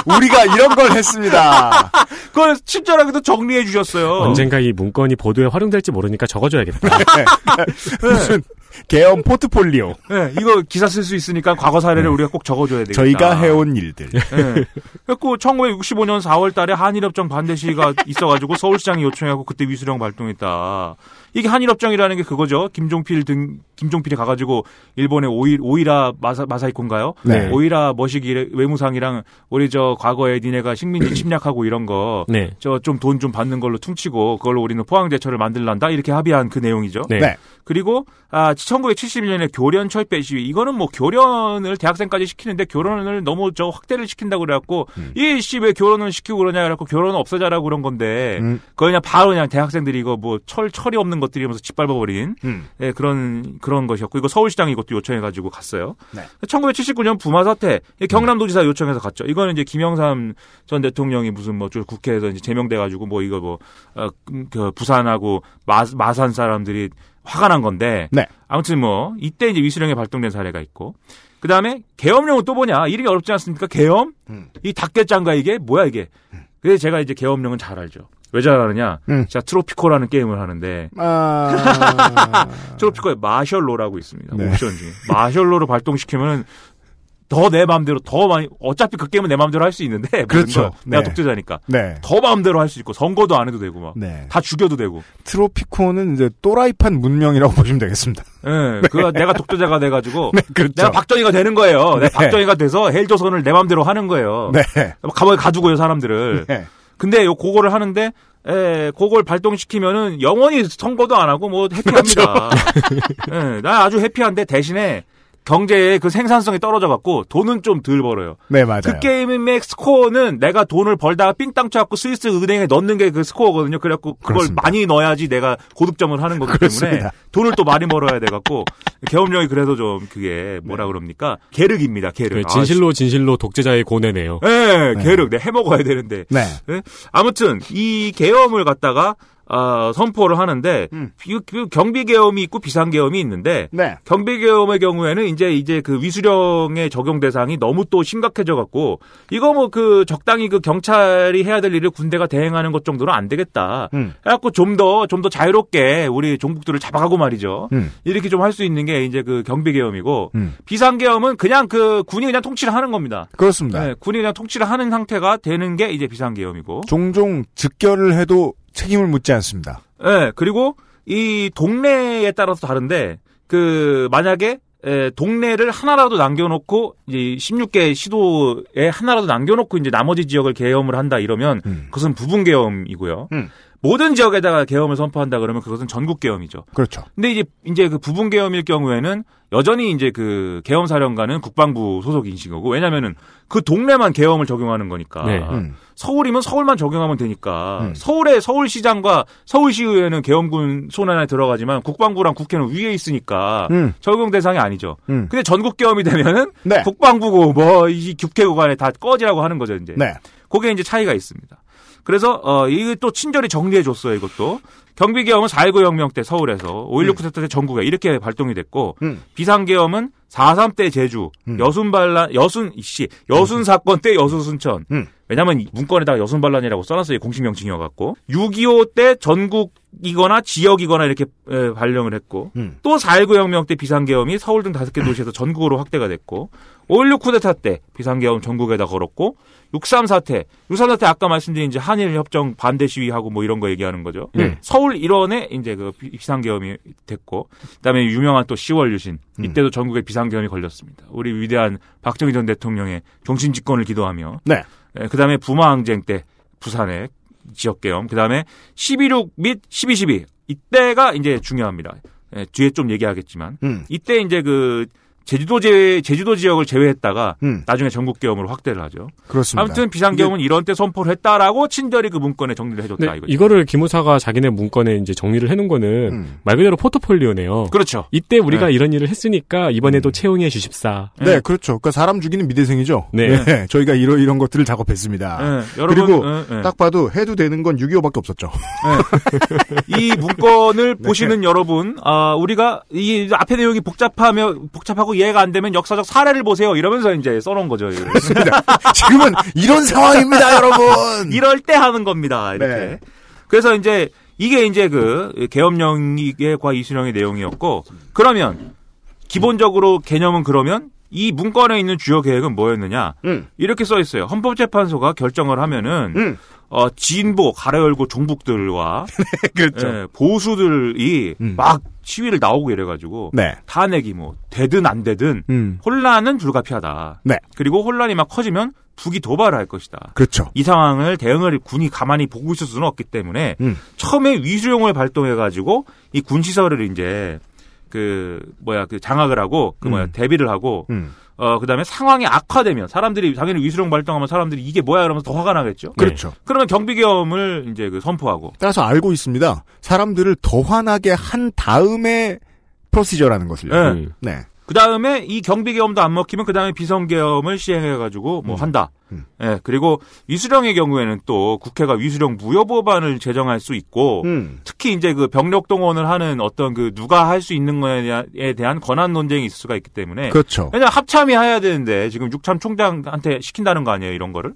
우리가 이런 걸 했습니다. 그걸 친절하게도 정리해 주셨어요. 언젠가 이 문건이 보도에 활용될지 모르니까 적어줘야겠다. 네. 무슨 계엄 포트폴리오. 네, 이거 기사 쓸 수 있으니까 과거 사례를 우리가 꼭 적어줘야 되겠다. 저희가 해온 일들. 네. 그래서 1965년 4월달에 한일협정 반대 시위가 있어가지고 서울시장이 요청하고 그때 위수령 발동했다. 이게 한일협정이라는 게 그거죠. 김종필이 가가지고 일본의 오이라 마사이코인가요? 네. 오이라 머시기 외무상이랑 우리 과거에 니네가 식민지 침략하고 이런 거, 네. 돈 좀 받는 걸로 퉁치고 그걸로 우리는 포항제철을 만들란다 이렇게 합의한 그 내용이죠. 네. 그리고 1971년에 교련 철폐 시위 이거는 뭐 교련을 대학생까지 시키는데 교련을 너무 확대를 시킨다고 그래갖고 이 씨 왜 교련을 시키고 그러냐 그래갖고 교련은 없애자라고 그런 건데 그냥 바로 그냥 대학생들이 이거 뭐 철이 없는 것들이면서 짓밟아버린 예, 그런 것이었고 이거 서울시장이 이것도 요청해가지고 갔어요. 네. 1979년 부마 사태 경남도지사 요청해서 갔죠. 이거는 이제 김영삼 전 대통령이 무슨 뭐 국회에서 이제 제명돼가지고 뭐 이거 뭐 그 부산하고 마산 사람들이 화가 난 건데 네. 아무튼 뭐 이때 이제 위수령이 발동된 사례가 있고 그 다음에 계엄령은 또 뭐냐 이름이 어렵지 않습니까? 계엄 이 닭개짱가 이게 뭐야 이게. 그래서 제가 이제 계엄령은 잘 알죠. 왜 잘하느냐? 제가 트로피코라는 게임을 하는데 트로피코에 마셜로라고 있습니다. 네. 옵션 중에 마셜로를 발동시키면 더 내 마음대로 더 많이 어차피 그 게임은 내 마음대로 할 수 있는데 그렇죠. 내가 네. 독재자니까 네. 더 마음대로 할 수 있고 선거도 안 해도 되고 막 다 네. 죽여도 되고 트로피코는 이제 또라이판 문명이라고 보시면 되겠습니다. 네. 그가 내가 독재자가 돼가지고 네, 그렇죠. 내가 박정희가 되는 거예요. 네. 내가 박정희가 돼서 헬조선을 내 마음대로 하는 거예요. 네. 가만히 가두고요 사람들을. 네. 근데 요 그거를 하는데 그걸 발동시키면은 영원히 선거도 안 하고 뭐 해피합니다. 그렇죠. 네, 나 아주 해피한데 대신에 경제의 그 생산성이 떨어져갖고 돈은 좀 덜 벌어요. 네 맞아요. 그 게임의 스코어는 내가 돈을 벌다가 삥땅 쳐갖고 스위스 은행에 넣는 게 그 스코어거든요. 그래갖고 그걸 그렇습니다. 많이 넣어야지 내가 고득점을 하는 거기 때문에 그렇습니다. 돈을 또 많이 벌어야 돼갖고 계엄령이 그래서 좀 그게 뭐라 그럽니까 계륵입니다. 계륵. 진실로 독재자의 고뇌네요. 네, 계륵. 네, 해먹어야 되는데. 네. 네. 아무튼 이 계엄을 갖다가 선포를 하는데 경비계엄이 있고 비상계엄이 있는데 네. 경비계엄의 경우에는 이제 그 위수령의 적용 대상이 너무 또 심각해져 갖고 이거 뭐 그 적당히 그 경찰이 해야 될 일을 군대가 대행하는 것 정도는 안 되겠다. 해갖고 좀 더 자유롭게 우리 종북들을 잡아가고 말이죠. 이렇게 좀 할 수 있는 게 이제 그 경비계엄이고 비상계엄은 그냥 그 군이 그냥 통치를 하는 겁니다. 그렇습니다. 네, 군이 그냥 통치를 하는 상태가 되는 게 이제 비상계엄이고 종종 즉결을 해도 책임을 묻지 않습니다. 네, 그리고 이 동네에 따라서 다른데 그 만약에 동네를 하나라도 남겨놓고 이제 16개 시도에 하나라도 남겨놓고 이제 나머지 지역을 계엄을 한다 이러면 그것은 부분 계엄이고요. 모든 지역에다가 계엄을 선포한다 그러면 그것은 전국 계엄이죠. 그렇죠. 근데 이제 그 부분 계엄일 경우에는 여전히 이제 그 계엄 사령관은 국방부 소속이신 거고 왜냐면은 그 동네만 계엄을 적용하는 거니까 네. 서울이면 서울만 적용하면 되니까 서울의 서울시장과 서울시의회는 계엄군 손안에 들어가지만 국방부랑 국회는 위에 있으니까 적용 대상이 아니죠. 근데 전국 계엄이 되면은 네. 국방부고 뭐 이 국회 구간에 다 꺼지라고 하는 거죠 이제. 네. 그게 이제 차이가 있습니다. 그래서 이게 또 친절히 정리해 줬어요. 이것도 경비계엄은 4.19 혁명 때 서울에서 5.16 쿠데타 때 전국에 이렇게 발동이 됐고 비상계엄은 4.3 때 제주 여순 사건 때 여수 순천 왜냐하면 문건에다가 여순 반란이라고 써놨어요. 공식 명칭이어갖고 6.25 때 전국이거나 지역이거나 이렇게 발령을 했고 또 4.19 혁명 때 비상계엄이 서울 등 5개 도시에서 전국으로 확대가 됐고 5.16 쿠데타 때 비상계엄 전국에다 걸었고 6.3 사태 아까 말씀드린 이제 한일 협정 반대 시위하고 뭐 이런 거 얘기하는 거죠. 서울 일원에 이제 그 비상계엄이 됐고, 그다음에 유명한 또 10월 유신 이때도 전국에 비상계엄이 걸렸습니다. 우리 위대한 박정희 전 대통령의 종신 집권을 기도하며, 네. 그다음에 부마항쟁 때 부산에 지역계엄, 그다음에 12.6 및 12.12 이때가 이제 중요합니다. 뒤에 좀 얘기하겠지만 이때 이제 그 제주도 지역을 제외했다가 나중에 전국 계엄으로 확대를 하죠. 그렇습니다. 아무튼 비상계엄은 이런 때 선포를 했다라고 친절히 그 문건에 정리를 해줬다 이거죠. 이거를 기무사가 자기네 문건에 이제 정리를 해놓은 거는 말 그대로 포트폴리오네요. 그렇죠. 이때 우리가 네. 이런 일을 했으니까 이번에도 채용해 주십사. 네, 네 그렇죠. 그러니까 사람 죽이는 미대생이죠. 네, 네. 저희가 이런 것들을 작업했습니다. 네. 여러분, 그리고 딱 봐도 해도 되는 건 6.25밖에 없었죠. 네. 이 문건을 네. 보시는 여러분, 우리가 이 앞에 내용이 복잡하고 이해가 안 되면 역사적 사례를 보세요. 이러면서 이제 써놓은 거죠. 그렇습니다. 지금은 이런 상황입니다, 여러분. 이럴 때 하는 겁니다. 이렇게. 네. 그래서 이제 이게 이제 그 계엄령과 위수령의 내용이었고, 그러면 기본적으로 개념은 그러면 이 문건에 있는 주요 계획은 뭐였느냐? 이렇게 써 있어요. 헌법재판소가 결정을 하면은. 진보, 가려열고 종북들과 그렇죠. 예, 보수들이 막 시위를 나오고 이래가지고 네. 탄핵이 뭐 되든 안 되든 혼란은 불가피하다. 네. 그리고 혼란이 막 커지면 북이 도발을 할 것이다. 그렇죠. 이 상황을 대응을 군이 가만히 보고 있을 수는 없기 때문에 처음에 위수령을 발동해가지고 이 군 시설을 이제 그 장악을 하고 대비를 하고. 그다음에 상황이 악화되면 사람들이 당연히 위수령 발동하면 사람들이 이게 뭐야 이러면서 더 화가 나겠죠. 그렇죠. 네. 그러면 경비계엄을 이제 그 선포하고. 따라서 알고 있습니다. 사람들을 더 화나게 한 다음에 프로시저라는 것을요. 네. 네. 그 다음에 이 경비계엄도 안 먹히면 그 다음에 비선계엄을 시행해가지고 뭐 한다. 예, 그리고 위수령의 경우에는 또 국회가 위수령 무효법안을 제정할 수 있고 특히 이제 그 병력동원을 하는 어떤 그 누가 할 수 있는 거에 대한 권한 논쟁이 있을 수가 있기 때문에. 그렇죠. 왜냐면 합참이 해야 되는데 지금 육참 총장한테 시킨다는 거 아니에요, 이런 거를.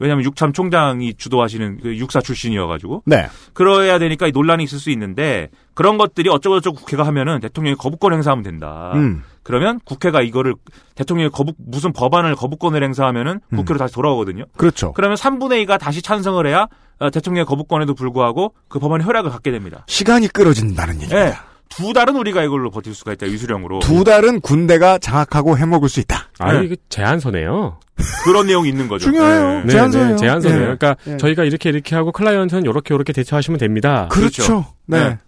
왜냐면 육참 총장이 주도하시는 그 육사 출신이어가지고. 네. 그래야 되니까 이 논란이 있을 수 있는데 그런 것들이 어쩌고저쩌고 국회가 하면은 대통령이 거부권 행사하면 된다. 그러면 국회가 이거를 대통령이 무슨 법안을 거부권을 행사하면은 국회로 다시 돌아오거든요. 그렇죠. 그러면 3분의 2가 다시 찬성을 해야 대통령의 거부권에도 불구하고 그 법안의 효력을 갖게 됩니다. 시간이 끌어진다는 얘기입니다. 네. 두 달은 우리가 이걸로 버틸 수가 있다. 위수령으로. 두 달은 군대가 장악하고 해먹을 수 있다. 아, 네. 이게 제안서네요. 그런 내용이 있는 거죠. 중요해요. 네. 제안서예요. 네, 제안서네요. 네. 그러니까 네. 저희가 이렇게 하고 클라이언트는 이렇게 대처하시면 됩니다. 그렇죠. 네. 네.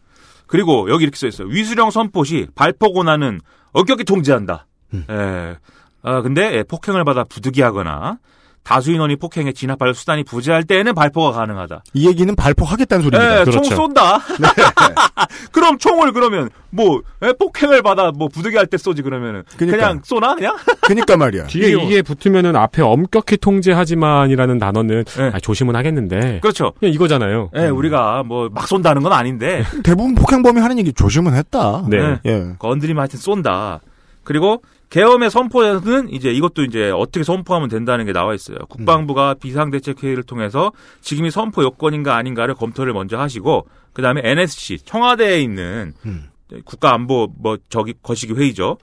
그리고 여기 이렇게 써 있어요. 위수령 선포 시 발포고나는 엄격히 통제한다. 예. 아, 근데 폭행을 받아 부득이하거나 다수 인원이 폭행에 진압할 수단이 부재할 때에는 발포가 가능하다. 이 얘기는 발포하겠다는 소리입니다. 예, 그렇죠. 총 쏜다. 네. 그럼 총을 그러면 뭐 폭행을 받아 뭐 부득이할 때 쏘지 그러면은 그냥 쏘나 그냥? 그러니까 말이야. 뒤에 이게 붙으면은 앞에 엄격히 통제하지만이라는 단어는 예. 아, 조심은 하겠는데. 그렇죠. 그냥 이거잖아요. 예, 우리가 뭐 막 쏜다는 건 아닌데 대부분 폭행범이 하는 얘기 조심은 했다. 네. 예. 건드리면 하여튼 쏜다. 그리고 계엄의 선포에서는 이제 이것도 이제 어떻게 선포하면 된다는 게 나와 있어요. 국방부가 비상대책회의를 통해서 지금이 선포 요건인가 아닌가를 검토를 먼저 하시고, 그 다음에 NSC, 청와대에 있는 국가안보 뭐 저기 거시기 회의죠.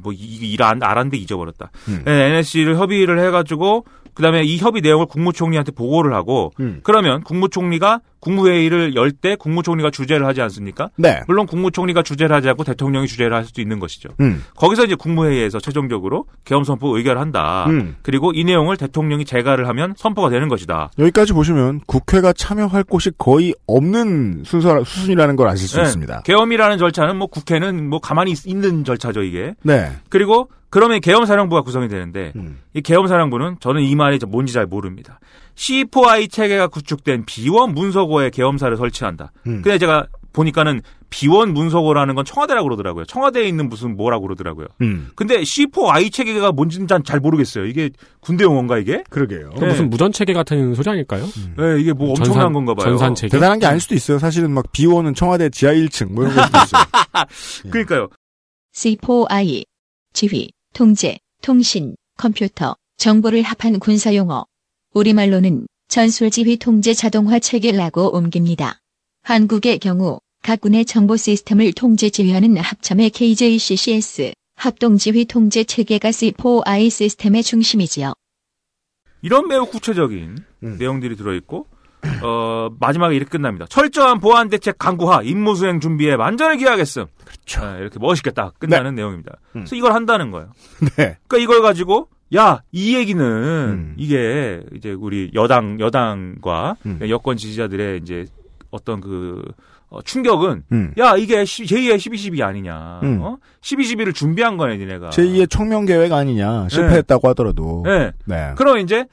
뭐 일 안 알았는데 잊어버렸다. NSC를 협의를 해가지고, 그 다음에 이 협의 내용을 국무총리한테 보고를 하고, 그러면 국무총리가 국무회의를 열 때 국무총리가 주재를 하지 않습니까? 네. 물론 국무총리가 주재를 하지 않고 대통령이 주재를 할 수도 있는 것이죠. 거기서 이제 국무회의에서 최종적으로 계엄 선포 의결을 한다. 그리고 이 내용을 대통령이 재가를 하면 선포가 되는 것이다. 여기까지 보시면 국회가 참여할 곳이 거의 없는 수순이라는 걸 아실 수 네. 있습니다. 계엄이라는 절차는 뭐 국회는 뭐 가만히 있는 절차죠, 이게. 네. 그리고 그러면 계엄사령부가 구성이 되는데 이 계엄사령부는 저는 이 말이 뭔지 잘 모릅니다. C4I 체계가 구축된 비원 문서고에 계엄사를 설치한다. 근데 제가 보니까는 비원 문서고라는 건 청와대라고 그러더라고요. 청와대에 있는 무슨 뭐라고 그러더라고요. 근데 C4I 체계가 뭔지는 잘 모르겠어요. 이게 군대 용어인가 이게? 그러게요. 네. 무슨 무전 체계 같은 소리 아닐까요? 네, 이게 뭐 엄청난 건가 봐요. 전산 체계. 대단한 게 아닐 수도 있어요. 사실은 막 비원은 청와대 지하 1층 뭐 이런 거 수도 있어요. 그러니까요. C4I 지휘, 통제, 통신, 컴퓨터, 정보를 합한 군사용어. 우리말로는 전술지휘통제 자동화 체계라고 옮깁니다. 한국의 경우 각 군의 정보 시스템을 통제 지휘하는 합참의 KJCCS, 합동지휘통제 체계가 C4I 시스템의 중심이지요. 이런 매우 구체적인 내용들이 들어있고 마지막에 이렇게 끝납니다. 철저한 보안 대책 강구하, 임무 수행 준비에 만전을 기하겠음. 그렇죠. 네, 이렇게 멋있겠다 끝나는 네. 내용입니다. 그래서 이걸 한다는 거예요. 네. 그러니까 이걸 가지고 야, 이 얘기는 이게 이제 우리 여당과 여권 지지자들의 이제 어떤 그 충격은 야, 이게 제2의 12.12 아니냐. 12.12를 준비한 거네, 니네가. 제2의 청명계획 아니냐. 실패했다고 네. 하더라도. 네. 네. 그럼 이제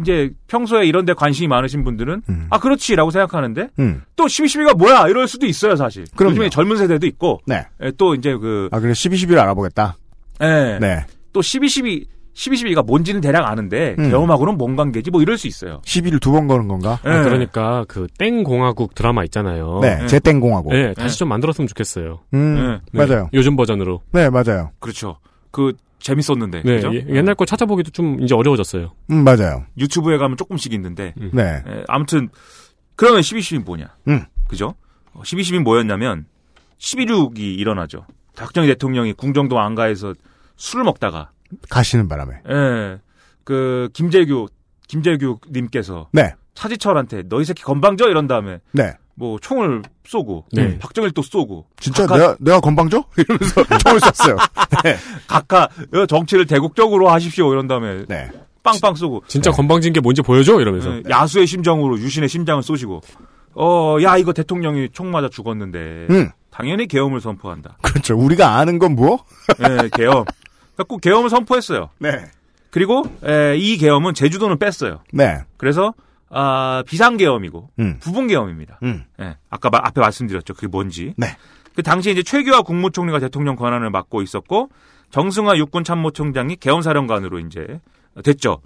이제 평소에 이런 데 관심이 많으신 분들은 아, 그렇지라고 생각하는데 또 12.12가 뭐야? 이럴 수도 있어요, 사실. 그럼요. 요즘에 젊은 세대도 있고. 네. 예, 또 이제 그래 12.12를 알아보겠다. 네. 네. 또 12.12가 뭔지는 대략 아는데 계엄하고는 뭔 관계지 뭐 이럴 수 있어요. 12를 두 번 거는 건가? 네. 아, 그러니까 그 땡공화국 드라마 있잖아요. 네, 제 땡공화국. 네, 다시 좀 만들었으면 좋겠어요. 네. 맞아요. 요즘 버전으로. 네, 맞아요. 그렇죠. 그 재밌었는데. 네, 그렇죠? 옛날 거 찾아보기도 좀 이제 어려워졌어요. 맞아요. 유튜브에 가면 조금씩 있는데. 네. 아무튼 그러면 12.12는 뭐냐? 그죠? 12.12는 뭐였냐면 12.6이 일어나죠. 박정희 대통령이 궁정동 안가에서 술을 먹다가 가시는 바람에 예. 그 김재규 님께서 네. 차지철한테 너 이 새끼 건방져 이런 다음에 네. 뭐 총을 쏘고 네. 박정일 또 쏘고 진짜 내가 건방져? 이러면서 총을 쐈어요. 네. 각하 정치를 대국적으로 하십시오 이런 다음에 네. 빵빵 쏘고 진짜 네. 건방진 게 뭔지 보여줘 이러면서 네. 야수의 심정으로 유신의 심장을 쏘시고 야 이거 대통령이 총 맞아 죽었는데 당연히 계엄을 선포한다. 그렇죠. 우리가 아는 건 뭐? 네, 계엄. 꼭 계엄을 선포했어요. 네. 그리고 이 계엄은 제주도는 뺐어요. 네. 그래서 비상 계엄이고 부분 계엄입니다. 예. 아까 앞에 말씀드렸죠. 그게 뭔지. 네. 그 당시에 이제 최규하 국무총리가 대통령 권한을 맡고 있었고 정승화 육군 참모총장이 계엄사령관으로 이제 됐죠.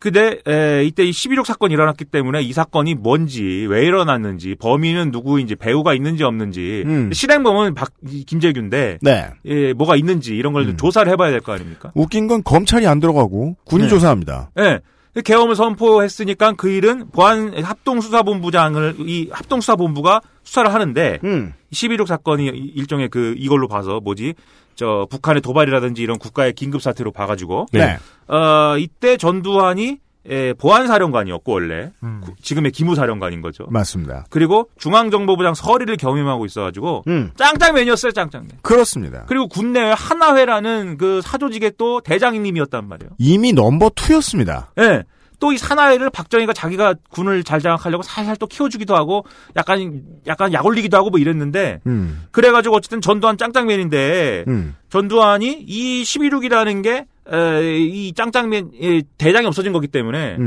근데 이때 이 12.6 사건이 일어났기 때문에 이 사건이 뭔지 왜 일어났는지 범인은 누구인지 배후가 있는지 없는지 실행범은 김재규인데 네. 예, 뭐가 있는지 이런 걸 조사를 해봐야 될 거 아닙니까? 웃긴 건 검찰이 안 들어가고 군이 네. 조사합니다. 네. 계엄을 선포했으니까 그 일은 보안 합동수사본부장을 이 합동수사본부가 수사를 하는데 12.6 사건이 일종의 그 이걸로 봐서 뭐지 저 북한의 도발이라든지 이런 국가의 긴급 사태로 봐가지고 네. 이때 전두환이 보안사령관이었고 원래 지금의 기무사령관인 거죠. 맞습니다. 그리고 중앙정보부장 서리를 겸임하고 있어가지고 짱짱맨이었어요, 짱짱맨. 그렇습니다. 그리고 군내외 하나회라는 그 사조직의 또 대장님이었단 말이에요. 이미 넘버 2였습니다. 네. 또 이 산하회를 박정희가 자기가 군을 잘 장악하려고 살살 또 키워주기도 하고 약간 약 올리기도 하고 뭐 이랬는데 그래가지고 어쨌든 전두환 짱짱맨인데 전두환이 이 12.6이라는 게 이 짱짱맨 대장이 없어진 거기 때문에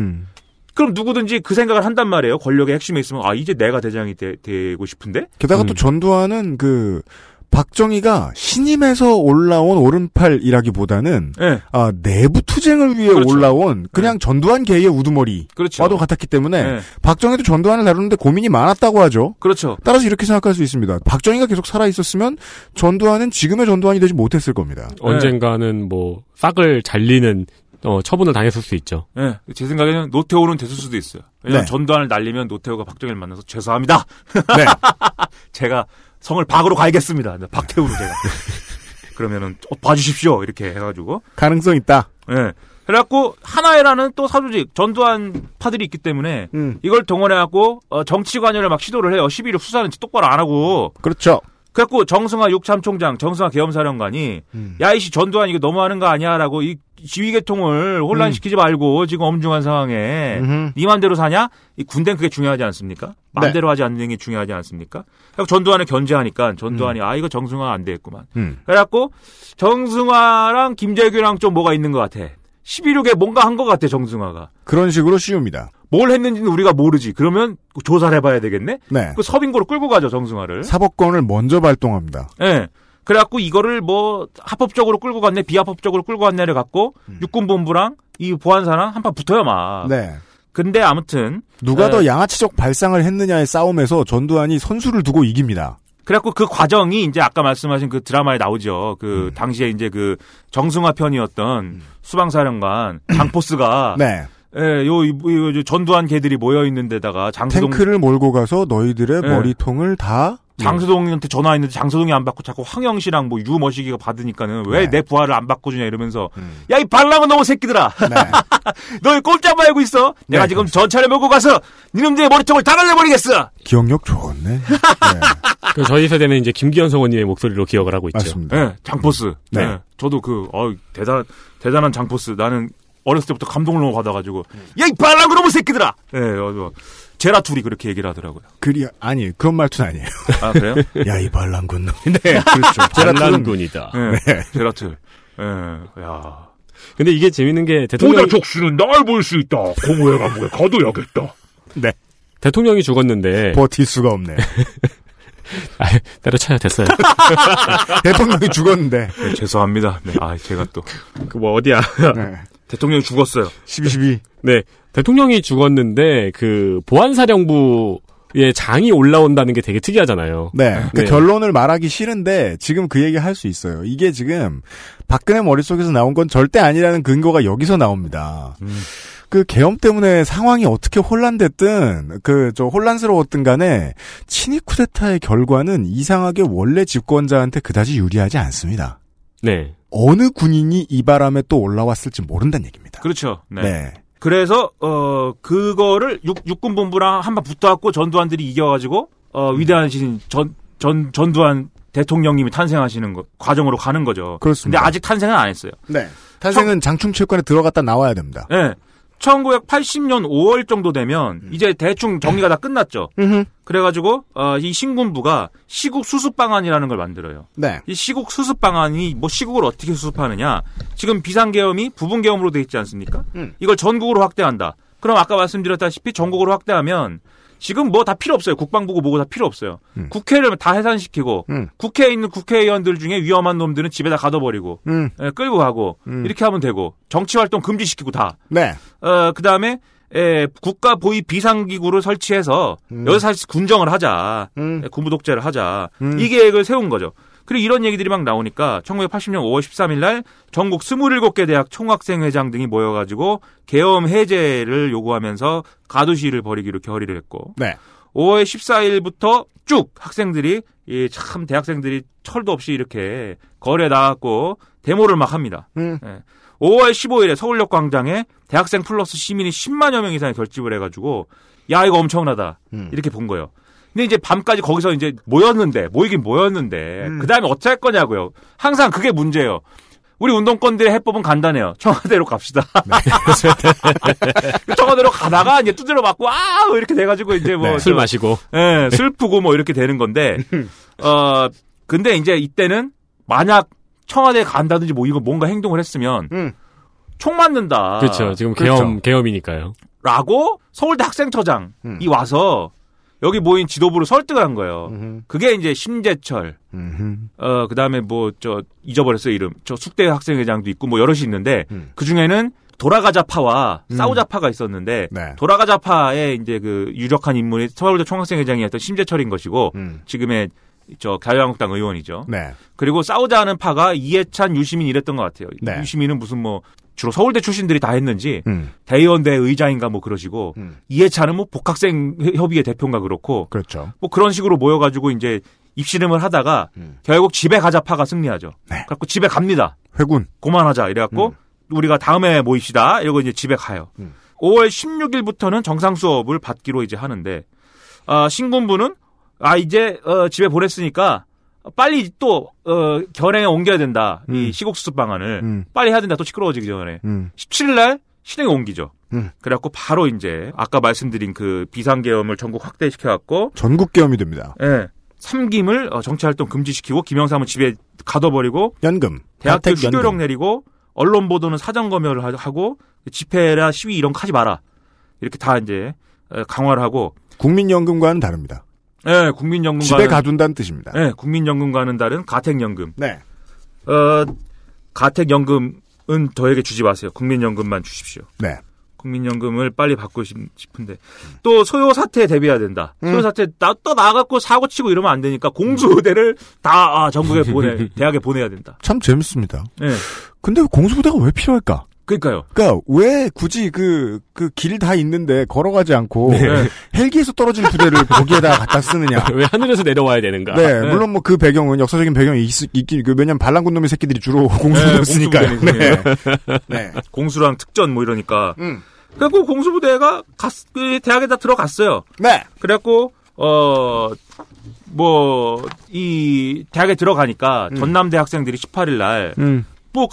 그럼 누구든지 그 생각을 한단 말이에요. 권력의 핵심에 있으면 아 이제 내가 대장이 되고 싶은데 게다가 또 전두환은 그 박정희가 신임에서 올라온 오른팔이라기보다는 네. 아, 내부 투쟁을 위해 그렇죠. 올라온 그냥 네. 전두환 계의 우두머리와도 그렇죠. 같았기 때문에 네. 박정희도 전두환을 다루는데 고민이 많았다고 하죠. 그렇죠. 따라서 이렇게 생각할 수 있습니다. 박정희가 계속 살아있었으면 전두환은 지금의 전두환이 되지 못했을 겁니다. 네. 언젠가는 뭐 싹을 잘리는 처분을 당했을 수 있죠. 네. 제 생각에는 노태우는 됐을 수도 있어요. 왜냐하면 네. 전두환을 날리면 노태우가 박정희를 만나서 죄송합니다. 네. 제가 성을 박으로 가야겠습니다. 박태우로 제가. 그러면은, 봐주십시오. 이렇게 해가지고. 가능성 있다. 예. 네. 그래갖고, 하나회라는 또 사조직, 전두환 파들이 있기 때문에, 이걸 동원해갖고, 정치관여를 막 시도를 해요. 12.6 수사는 똑바로 안 하고. 그렇죠. 그래갖고, 정승화 육참총장, 정승화 계엄사령관이, 야, 이씨 전두환 이거 너무하는 거 아니야? 라고, 이 지휘계통을 혼란시키지 말고, 지금 엄중한 상황에, 니 맘대로 사냐? 이 군대는 그게 중요하지 않습니까? 맘대로 네. 하지 않는 게 중요하지 않습니까? 그래서 전두환을 견제하니까 전두환이 아 이거 정승화 안 되겠구만. 그래갖고 정승화랑 김재규랑 좀 뭐가 있는 것 같아. 12.6에 뭔가 한 것 같아 정승화가. 그런 식으로 씌웁니다. 뭘 했는지는 우리가 모르지. 그러면 조사를 해봐야 되겠네. 네. 그 서빙고로 끌고 가죠 정승화를. 사법권을 먼저 발동합니다. 네. 그래갖고 이거를 뭐 합법적으로 끌고 갔네 비합법적으로 끌고 갔네를 갖고 육군본부랑 이 보안사랑 한판 붙어요 막. 네. 근데 아무튼 누가 더 양아치적 발상을 했느냐의 싸움에서 전두환이 선수를 두고 이깁니다. 그래갖고 그 과정이 이제 아까 말씀하신 그 드라마에 나오죠. 그 당시에 이제 그 정승화 편이었던 수방사령관 장포스가 네. 예, 요 전두환 걔들이 모여 있는 데다가 장수동 탱크를 몰고 가서 너희들의 예. 머리통을 다 장수동한테 전화했는데 장수동이 안 받고 자꾸 황영 씨랑 뭐 유머시기가 받으니까는 왜 내 네. 부하를 안 바꿔주냐 이러면서 야 이 발랑은 너무 새끼들아 네. 너희 꼼짝 말고 있어 네. 내가 지금 전차를 몰고 가서 니놈들의 머리통을 다 날려버리겠어. 기억력 좋았네. 네. 저희 세대는 이제 김기현 성원님의 목소리로 기억을 하고 있죠. 맞습니다. 네, 장포스 네. 네. 저도 그 대단한 장포스 나는 어렸을 때부터 감동을 너무 받아가지고 야 이 발랑은 너무 새끼들아 네, 제라툴이 그렇게 얘기를 하더라고요. 아니, 그런 말투는 아니에요. 아, 그래요? 야, 이 반란군 놈. 네, 그렇죠. 반란군이다. 네, 네. 제라툴. 예, 네. 야. 근데 이게 재밌는 게, 대통령. 보다 적수는 날 볼 수 있다. 고무회 감옥에 가둬야겠다. 네. 대통령이 죽었는데. 버틸 수가 없네. 아, 때려쳐야 됐어요. 대통령이 죽었는데. 네, 죄송합니다. 네, 아, 제가 또. 그 뭐, 어디야. 네. 대통령이 죽었어요. 12.12. 네. 대통령이 죽었는데 그 보안사령부의 장이 올라온다는 게 되게 특이하잖아요. 네. 그러니까 네. 결론을 말하기 싫은데 지금 그 얘기 할 수 있어요. 이게 지금 박근혜 머릿속에서 나온 건 절대 아니라는 근거가 여기서 나옵니다. 그 계엄 때문에 상황이 어떻게 혼란됐든 혼란스러웠든 간에 친위 쿠데타의 결과는 이상하게 원래 집권자한테 그다지 유리하지 않습니다. 네. 어느 군인이 이 바람에 또 올라왔을지 모른다는 얘기입니다. 그렇죠. 네. 네. 그래서 그거를 육군본부랑 한번 붙어갖고 전두환들이 이겨가지고 위대하신 전두환 대통령님이 탄생하시는 과정으로 가는 거죠. 그렇습니다. 근데 아직 탄생은 안 했어요. 네. 탄생은 장충체육관에 들어갔다 나와야 됩니다. 네. 1980년 5월 정도 되면 이제 대충 정리가 다 끝났죠. 그래가지고 이 신군부가 시국 수습 방안이라는 걸 만들어요. 네. 이 시국 수습 방안이 뭐 시국을 어떻게 수습하느냐. 지금 비상계엄이 부분계엄으로 돼 있지 않습니까? 이걸 전국으로 확대한다. 그럼 아까 말씀드렸다시피 전국으로 확대하면 지금 뭐 다 필요 없어요. 국방부고 뭐고 다 필요 없어요. 국회를 다 해산시키고 국회에 있는 국회의원들 중에 위험한 놈들은 집에다 가둬버리고 끌고 가고 이렇게 하면 되고 정치활동 금지시키고 다. 네. 그다음에 국가 보위 비상기구를 설치해서 여기서 사실 군정을 하자. 군부독재를 하자. 이 계획을 세운 거죠. 그리고 이런 얘기들이 막 나오니까 1980년 5월 13일 날 전국 27개 대학 총학생회장 등이 모여가지고 계엄 해제를 요구하면서 가두시위를 벌이기로 결의를 했고 네. 5월 14일부터 쭉 학생들이 참 대학생들이 철도 없이 이렇게 거리에 나갔고 데모를 막 합니다. 5월 15일에 서울역 광장에 대학생 플러스 시민이 10만여 명 이상이 결집을 해가지고 야 이거 엄청나다 이렇게 본 거예요. 근데 이제 밤까지 거기서 이제 모이긴 모였는데 그 다음에 어떻게 할 거냐고요. 항상 그게 문제예요. 우리 운동권들의 해법은 간단해요. 청와대로 갑시다. 네. 청와대로 가다가 이제 두드려 맞고 아 이렇게 돼가지고 이제 뭐 술 네, 마시고 예, 슬프고 뭐 이렇게 되는 건데 근데 이제 이때는 만약 청와대에 간다든지 뭐 이거 뭔가 행동을 했으면 총 맞는다. 그렇죠. 지금 계엄이니까요. 라고 서울대 학생처장이 와서. 여기 모인 지도부를 설득을 한 거예요. 그게 이제 심재철, 그 다음에 뭐, 잊어버렸어요, 이름. 숙대 학생회장도 있고 뭐 여럿이 있는데, 그 중에는 돌아가자파와 싸우자파가 있었는데, 네. 돌아가자파의 이제 그 유력한 인물이 서울대 총학생회장이었던 심재철인 것이고, 지금의 자유한국당 의원이죠. 네. 그리고 싸우자는 파가 이해찬, 유시민 이랬던 것 같아요. 네. 유시민은 무슨 뭐, 주로 서울대 출신들이 다 했는지 대의원대 의장인가 뭐 그러시고 이해찬은 뭐 복학생 협의회 대표인가 그렇고 그렇죠. 뭐 그런 식으로 모여가지고 이제 입씨름을 하다가 결국 집에 가자파가 승리하죠. 네. 그래갖고 집에 갑니다. 회군. 그만하자 이래갖고 우리가 다음에 모입시다 이러고 이제 집에 가요. 5월 16일부터는 정상 수업을 받기로 이제 하는데 신군부는 이제 집에 보냈으니까. 빨리 또 결행에 옮겨야 된다. 이 시국수습 방안을 빨리 해야 된다. 또 시끄러워지기 전에 17일 날 실행에 옮기죠. 그래갖고 바로 이제 아까 말씀드린 그 비상계엄을 전국 확대시켜갖고 전국계엄이 됩니다. 예, 삼김을 정치활동 금지시키고 김영삼은 집에 가둬버리고 연금, 대학교 휴교령 내리고 언론 보도는 사전 검열을 하고 집회나 시위 이런 거 하지 마라. 이렇게 다 이제 강화를 하고 국민연금과는 다릅니다. 네, 국민연금과는 집에 가둔다는 뜻입니다. 네, 국민연금과는 다른 가택연금. 네, 가택연금은 저에게 주지 마세요. 국민연금만 주십시오. 네, 국민연금을 빨리 받고 싶은데 또 소요 사태에 대비해야 된다. 소요 사태 또 나가고 사고 치고 이러면 안 되니까 공수부대를 다 전국에 대학에 보내야 된다. 참 재밌습니다. 네, 근데 공수부대가 왜 필요할까? 그러니까요. 그러니까 왜 굳이 그 길 다 있는데 걸어가지 않고 네. 헬기에서 떨어진 부대를 거기에다 갖다 쓰느냐? 왜 하늘에서 내려와야 되는가? 네, 네. 물론 뭐 그 배경은 역사적인 배경이 있긴 왜냐면 반란군 놈의 새끼들이 주로 공수부대를 쓰니까요. 네. 네, 공수랑 특전 뭐 이러니까. 그래갖고 공수부대가 대학에다 들어갔어요. 네. 그래갖고 뭐 이 대학에 들어가니까 전남대 학생들이 18일 날. 뭐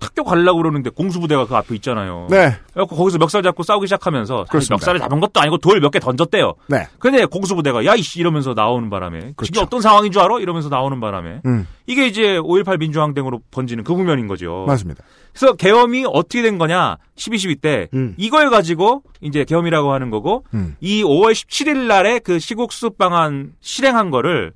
학교 가려고 그러는데 공수부대가 그 앞에 있잖아요. 네. 그래서 거기서 멱살 잡고 싸우기 시작하면서 멱살을 잡은 것도 아니고 돌 몇 개 던졌대요. 네. 근데 공수부대가 야 이씨 이러면서 나오는 바람에 그렇죠. 지금 어떤 상황인 줄 알아? 이러면서 나오는 바람에 이게 이제 5.18 민주항쟁으로 번지는 그 국면인 거죠. 맞습니다. 그래서 계엄이 어떻게 된 거냐? 12.12 때 이걸 가지고 이제 계엄이라고 하는 거고 이 5월 17일 날에 그 시국수습 방안 실행한 거를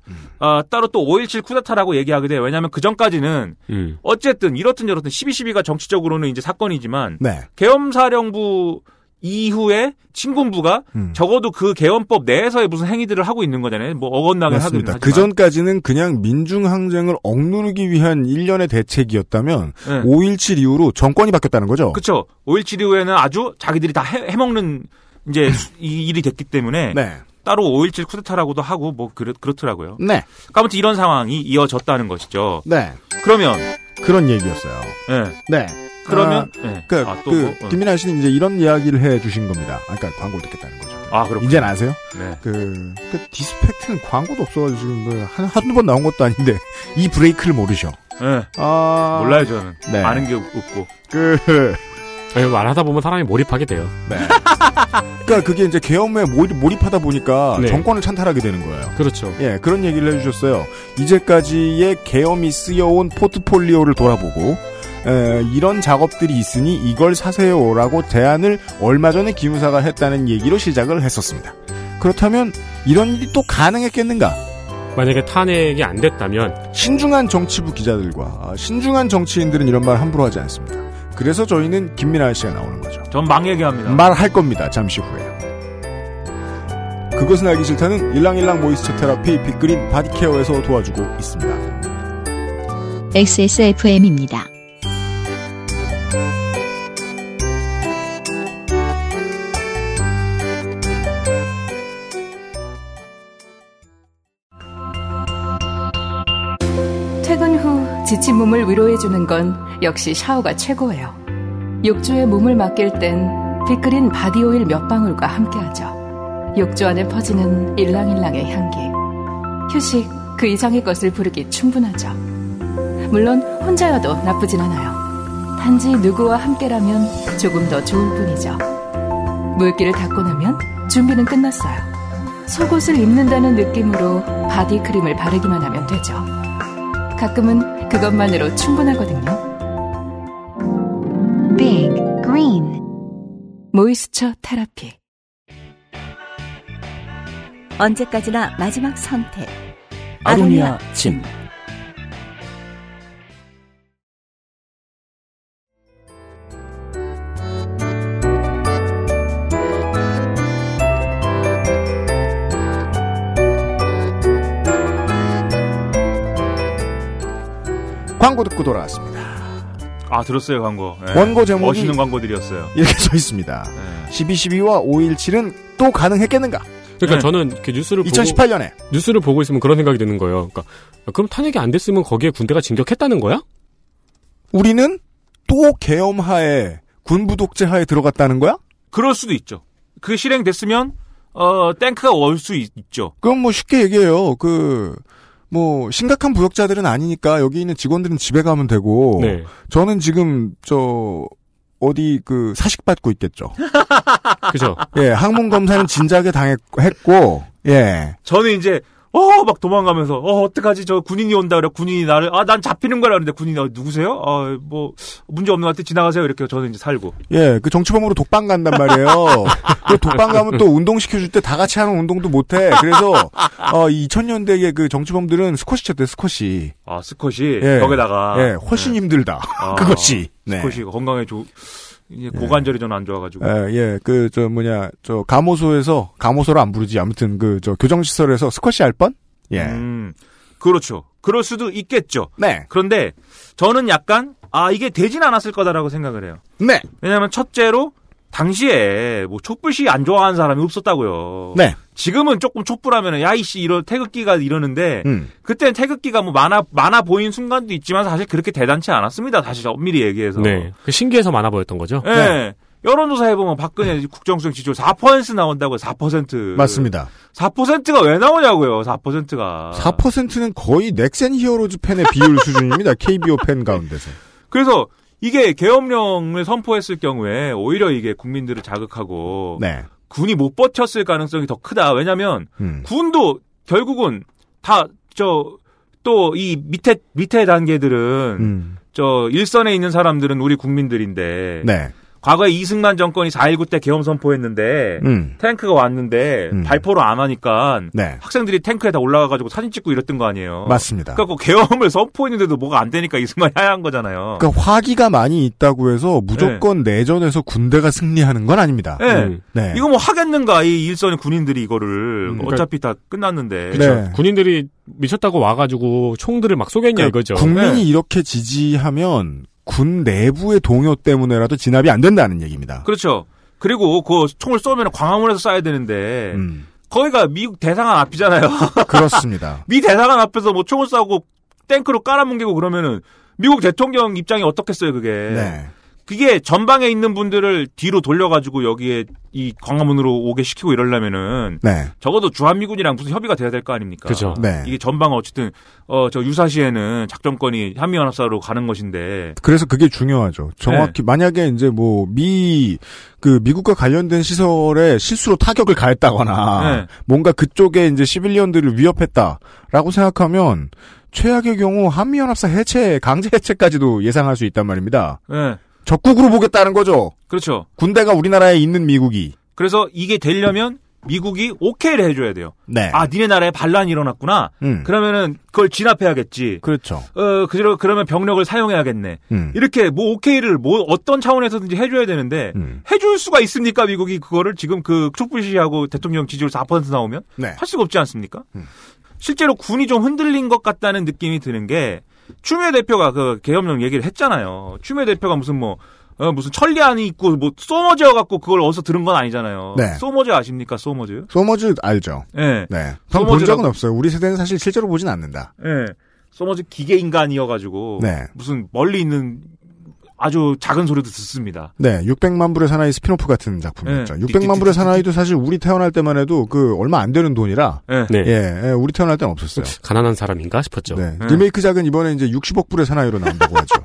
따로 또 5.17 쿠데타라고 얘기하게 돼요. 왜냐하면 그 전까지는 어쨌든 이렇든 12.12가 정치적으로는 이제 사건이지만 네. 계엄사령부 이후에 신군부가 적어도 그 계엄법 내에서의 무슨 행위들을 하고 있는 거잖아요. 뭐 어긋나게 하긴 하지만. 그 전까지는 그냥 민중항쟁을 억누르기 위한 일련의 대책이었다면 네. 5.17 이후로 정권이 바뀌었다는 거죠. 그렇죠. 5.17 이후에는 아주 자기들이 다 해먹는 이제 이 일이 됐기 때문에 네. 따로 5.17 쿠데타라고도 하고 뭐 그렇더라고요. 네. 아무튼 이런 상황이 이어졌다는 것이죠. 네. 그러면 그런 얘기였어요. 네. 네. 그러면 김민하 씨는 이제 이런 이야기를 해 주신 겁니다. 아까 광고를 듣겠다는 거죠. 아, 그렇군요. 이제는 아세요? 네. 그 디스펙트는 광고도 없어가지고 지금 그 한두 번 나온 것도 아닌데 이 브레이크를 모르셔. 네. 아 몰라요 저는. 네. 아는 게 없고. 말하다 보면 사람이 몰입하게 돼요. 네. 그러니까 그게 이제 계엄에 몰입하다 보니까 네. 정권을 찬탈하게 되는 거예요. 그렇죠. 예, 그런 얘기를 해주셨어요. 이제까지의 계엄이 쓰여온 포트폴리오를 돌아보고 이런 작업들이 있으니 이걸 사세요라고 제안을 얼마 전에 기무사가 했다는 얘기로 시작을 했었습니다. 그렇다면 이런 일이 또 가능했겠는가? 만약에 탄핵이 안 됐다면 신중한 정치부 기자들과 신중한 정치인들은 이런 말 함부로 하지 않습니다. 그래서 저희는 김민하 씨가 나오는 거죠. 전 망 얘기합니다. 말할 겁니다. 잠시 후에. 그것은 알기 싫다는 일랑일랑 모이스처 테라피 빅그린 바디케어에서 도와주고 있습니다. XSFM입니다. 퇴근 후 지친 몸을 위로해주는 건 역시 샤워가 최고예요. 욕조에 몸을 맡길 땐 빅그린 바디오일 몇 방울과 함께하죠. 욕조 안에 퍼지는 일랑일랑의 향기. 휴식, 그 이상의 것을 부르기 충분하죠. 물론 혼자여도 나쁘진 않아요. 단지 누구와 함께라면 조금 더 좋을 뿐이죠. 물기를 닦고 나면 준비는 끝났어요. 속옷을 입는다는 느낌으로 바디크림을 바르기만 하면 되죠. 가끔은 그것만으로 충분하거든요. Big Green 모이스처 테라피. 언제까지나 마지막 선택. 아로니아 침. 광고 듣고 돌아왔습니다. 아, 들었어요, 광고. 네. 원고 제목이 멋있는 광고들이었어요. 이렇게 써 있습니다. 네. 1212와 517은 또 가능했겠는가? 그러니까 네. 저는 이렇게 뉴스를 2018년에 보고, 뉴스를 보고 있으면 그런 생각이 드는 거예요. 그러니까 그럼 탄핵이 안 됐으면 거기에 군대가 진격했다는 거야? 우리는 또 계엄하에 군부 독재하에 들어갔다는 거야? 그럴 수도 있죠. 그게 실행됐으면 탱크가 올 수 있죠. 그럼 뭐 쉽게 얘기해요. 뭐 심각한 부역자들은 아니니까 여기 있는 직원들은 집에 가면 되고 네. 저는 지금 어디 사식 받고 있겠죠. 그죠? 예, 항문 검사는 진작에 당했고, 예. 저는 이제 막 도망가면서 어떡하지? 저 군인이 온다 그래. 군인이 나를 난 잡히는 거라 그러는데 군인이 누구세요? 뭐 문제 없는 것 같아. 지나가세요. 이렇게 저는 이제 살고. 예, 그 정치범으로 독방 간단 말이에요. 그 독방 가면 또 운동 시켜줄 때 다 같이 하는 운동도 못해. 그래서 2000년대에 그 정치범들은 스쿼시 쳤대. 스쿼시. 아, 스쿼시. 예. 거기다가 예, 훨씬 힘들다. 아, 그것이. 네. 스쿼시 건강에 고관절이 전 안 좋아가지고. 예, 가모소에서, 가모소를 안 부르지. 아무튼, 교정시설에서 스쿼시 할 뻔? 예. 그렇죠. 그럴 수도 있겠죠. 네. 그런데, 저는 약간, 이게 되진 않았을 거다라고 생각을 해요. 네. 왜냐면, 첫째로, 당시에, 촛불 시위 안 좋아하는 사람이 없었다고요. 네. 지금은 조금 촛불하면은, 야이씨, 이런 태극기가 이러는데, 그때는 태극기가 많아 보인 순간도 있지만, 사실 그렇게 대단치 않았습니다. 사실, 엄밀히 얘기해서. 네. 신기해서 많아 보였던 거죠? 네. 네. 여론조사 해보면 박근혜 국정수행 지지율 4% 나온다고요, 4%. 맞습니다. 4%가 왜 나오냐고요, 4%가. 4%는 거의 넥센 히어로즈 팬의 비율 수준입니다. KBO 팬 가운데서. 그래서, 이게 계엄령을 선포했을 경우에 오히려 이게 국민들을 자극하고 네. 군이 못 버텼을 가능성이 더 크다. 왜냐하면 군도 결국은 다 또 이 밑에 단계들은 일선에 있는 사람들은 우리 국민들인데 네. 과거에 이승만 정권이 4.19 때 계엄 선포했는데 탱크가 왔는데 발포를 안 하니까 네. 학생들이 탱크에 다 올라가가지고 사진 찍고 이랬던 거 아니에요. 맞습니다. 그러니까 계엄을 선포했는데도 뭐가 안 되니까 이승만이 하야한 거잖아요. 그러니까 화기가 많이 있다고 해서 무조건 네. 내전에서 군대가 승리하는 건 아닙니다. 네. 네. 이거 뭐 하겠는가 이 일선의 군인들이 이거를 어차피 다 끝났는데. 그렇죠. 네. 군인들이 미쳤다고 와가지고 총들을 막 쏘겠냐 이거죠. 국민이 네. 이렇게 지지하면 군 내부의 동요 때문에라도 진압이 안 된다는 얘기입니다. 그렇죠. 그리고 그 총을 쏘면 광화문에서 쏴야 되는데 거기가 미국 대사관 앞이잖아요. 그렇습니다. 미 대사관 앞에서 뭐 총을 쏴고 탱크로 깔아뭉개고 그러면은 미국 대통령 입장이 어떻겠어요, 그게. 네. 그게 전방에 있는 분들을 뒤로 돌려가지고 여기에 이 광화문으로 오게 시키고 이러려면은 네. 적어도 주한미군이랑 무슨 협의가 돼야 될 거 아닙니까? 그죠. 네. 이게 전방은 어쨌든 유사시에는 작전권이 한미연합사로 가는 것인데 그래서 그게 중요하죠. 정확히 네. 만약에 이제 미국과 관련된 시설에 실수로 타격을 가했다거나 네. 뭔가 그쪽에 이제 시빌리언들을 위협했다라고 생각하면 최악의 경우 한미연합사 해체, 강제 해체까지도 예상할 수 있단 말입니다. 네. 적국으로 보겠다는 거죠. 그렇죠. 군대가 우리나라에 있는 미국이. 그래서 이게 되려면 미국이 오케이를 해줘야 돼요. 네. 아, 니네 나라에 반란이 일어났구나. 그러면은 그걸 진압해야겠지. 그렇죠. 그러면 병력을 사용해야겠네. 이렇게 뭐 오케이를 뭐 어떤 차원에서든지 해줘야 되는데 해줄 수가 있습니까? 미국이 그거를 지금 그 촛불 시위하고 대통령 지지율 4% 나오면 네. 할 수가 없지 않습니까? 실제로 군이 좀 흔들린 것 같다는 느낌이 드는 게 추미애 대표가 그 계엄령 얘기를 했잖아요. 추미애 대표가 무슨 뭐 무슨 천리안이 있고 뭐 소머즈여 갖고 그걸 어디서 들은 건 아니잖아요. 네. 소머즈 아십니까? 소머즈? 소머즈 알죠. 네. 네. 전 본 적은 없어요. 우리 세대는 사실 실제로 보진 않는다. 네. 소머즈 기계 인간이어 가지고 네. 무슨 멀리 있는 아주 작은 소리도 듣습니다. 네. 600만 불의 사나이 스피노프 같은 작품이었죠. 네. 600만 불의 사나이도 사실 우리 태어날 때만 해도 그 얼마 안 되는 돈이라 네. 예, 우리 태어날 때는 없었어요. 가난한 사람인가 싶었죠. 네. 네. 리메이크작은 이번에 이제 60억 불의 사나이로 나온다고 하죠.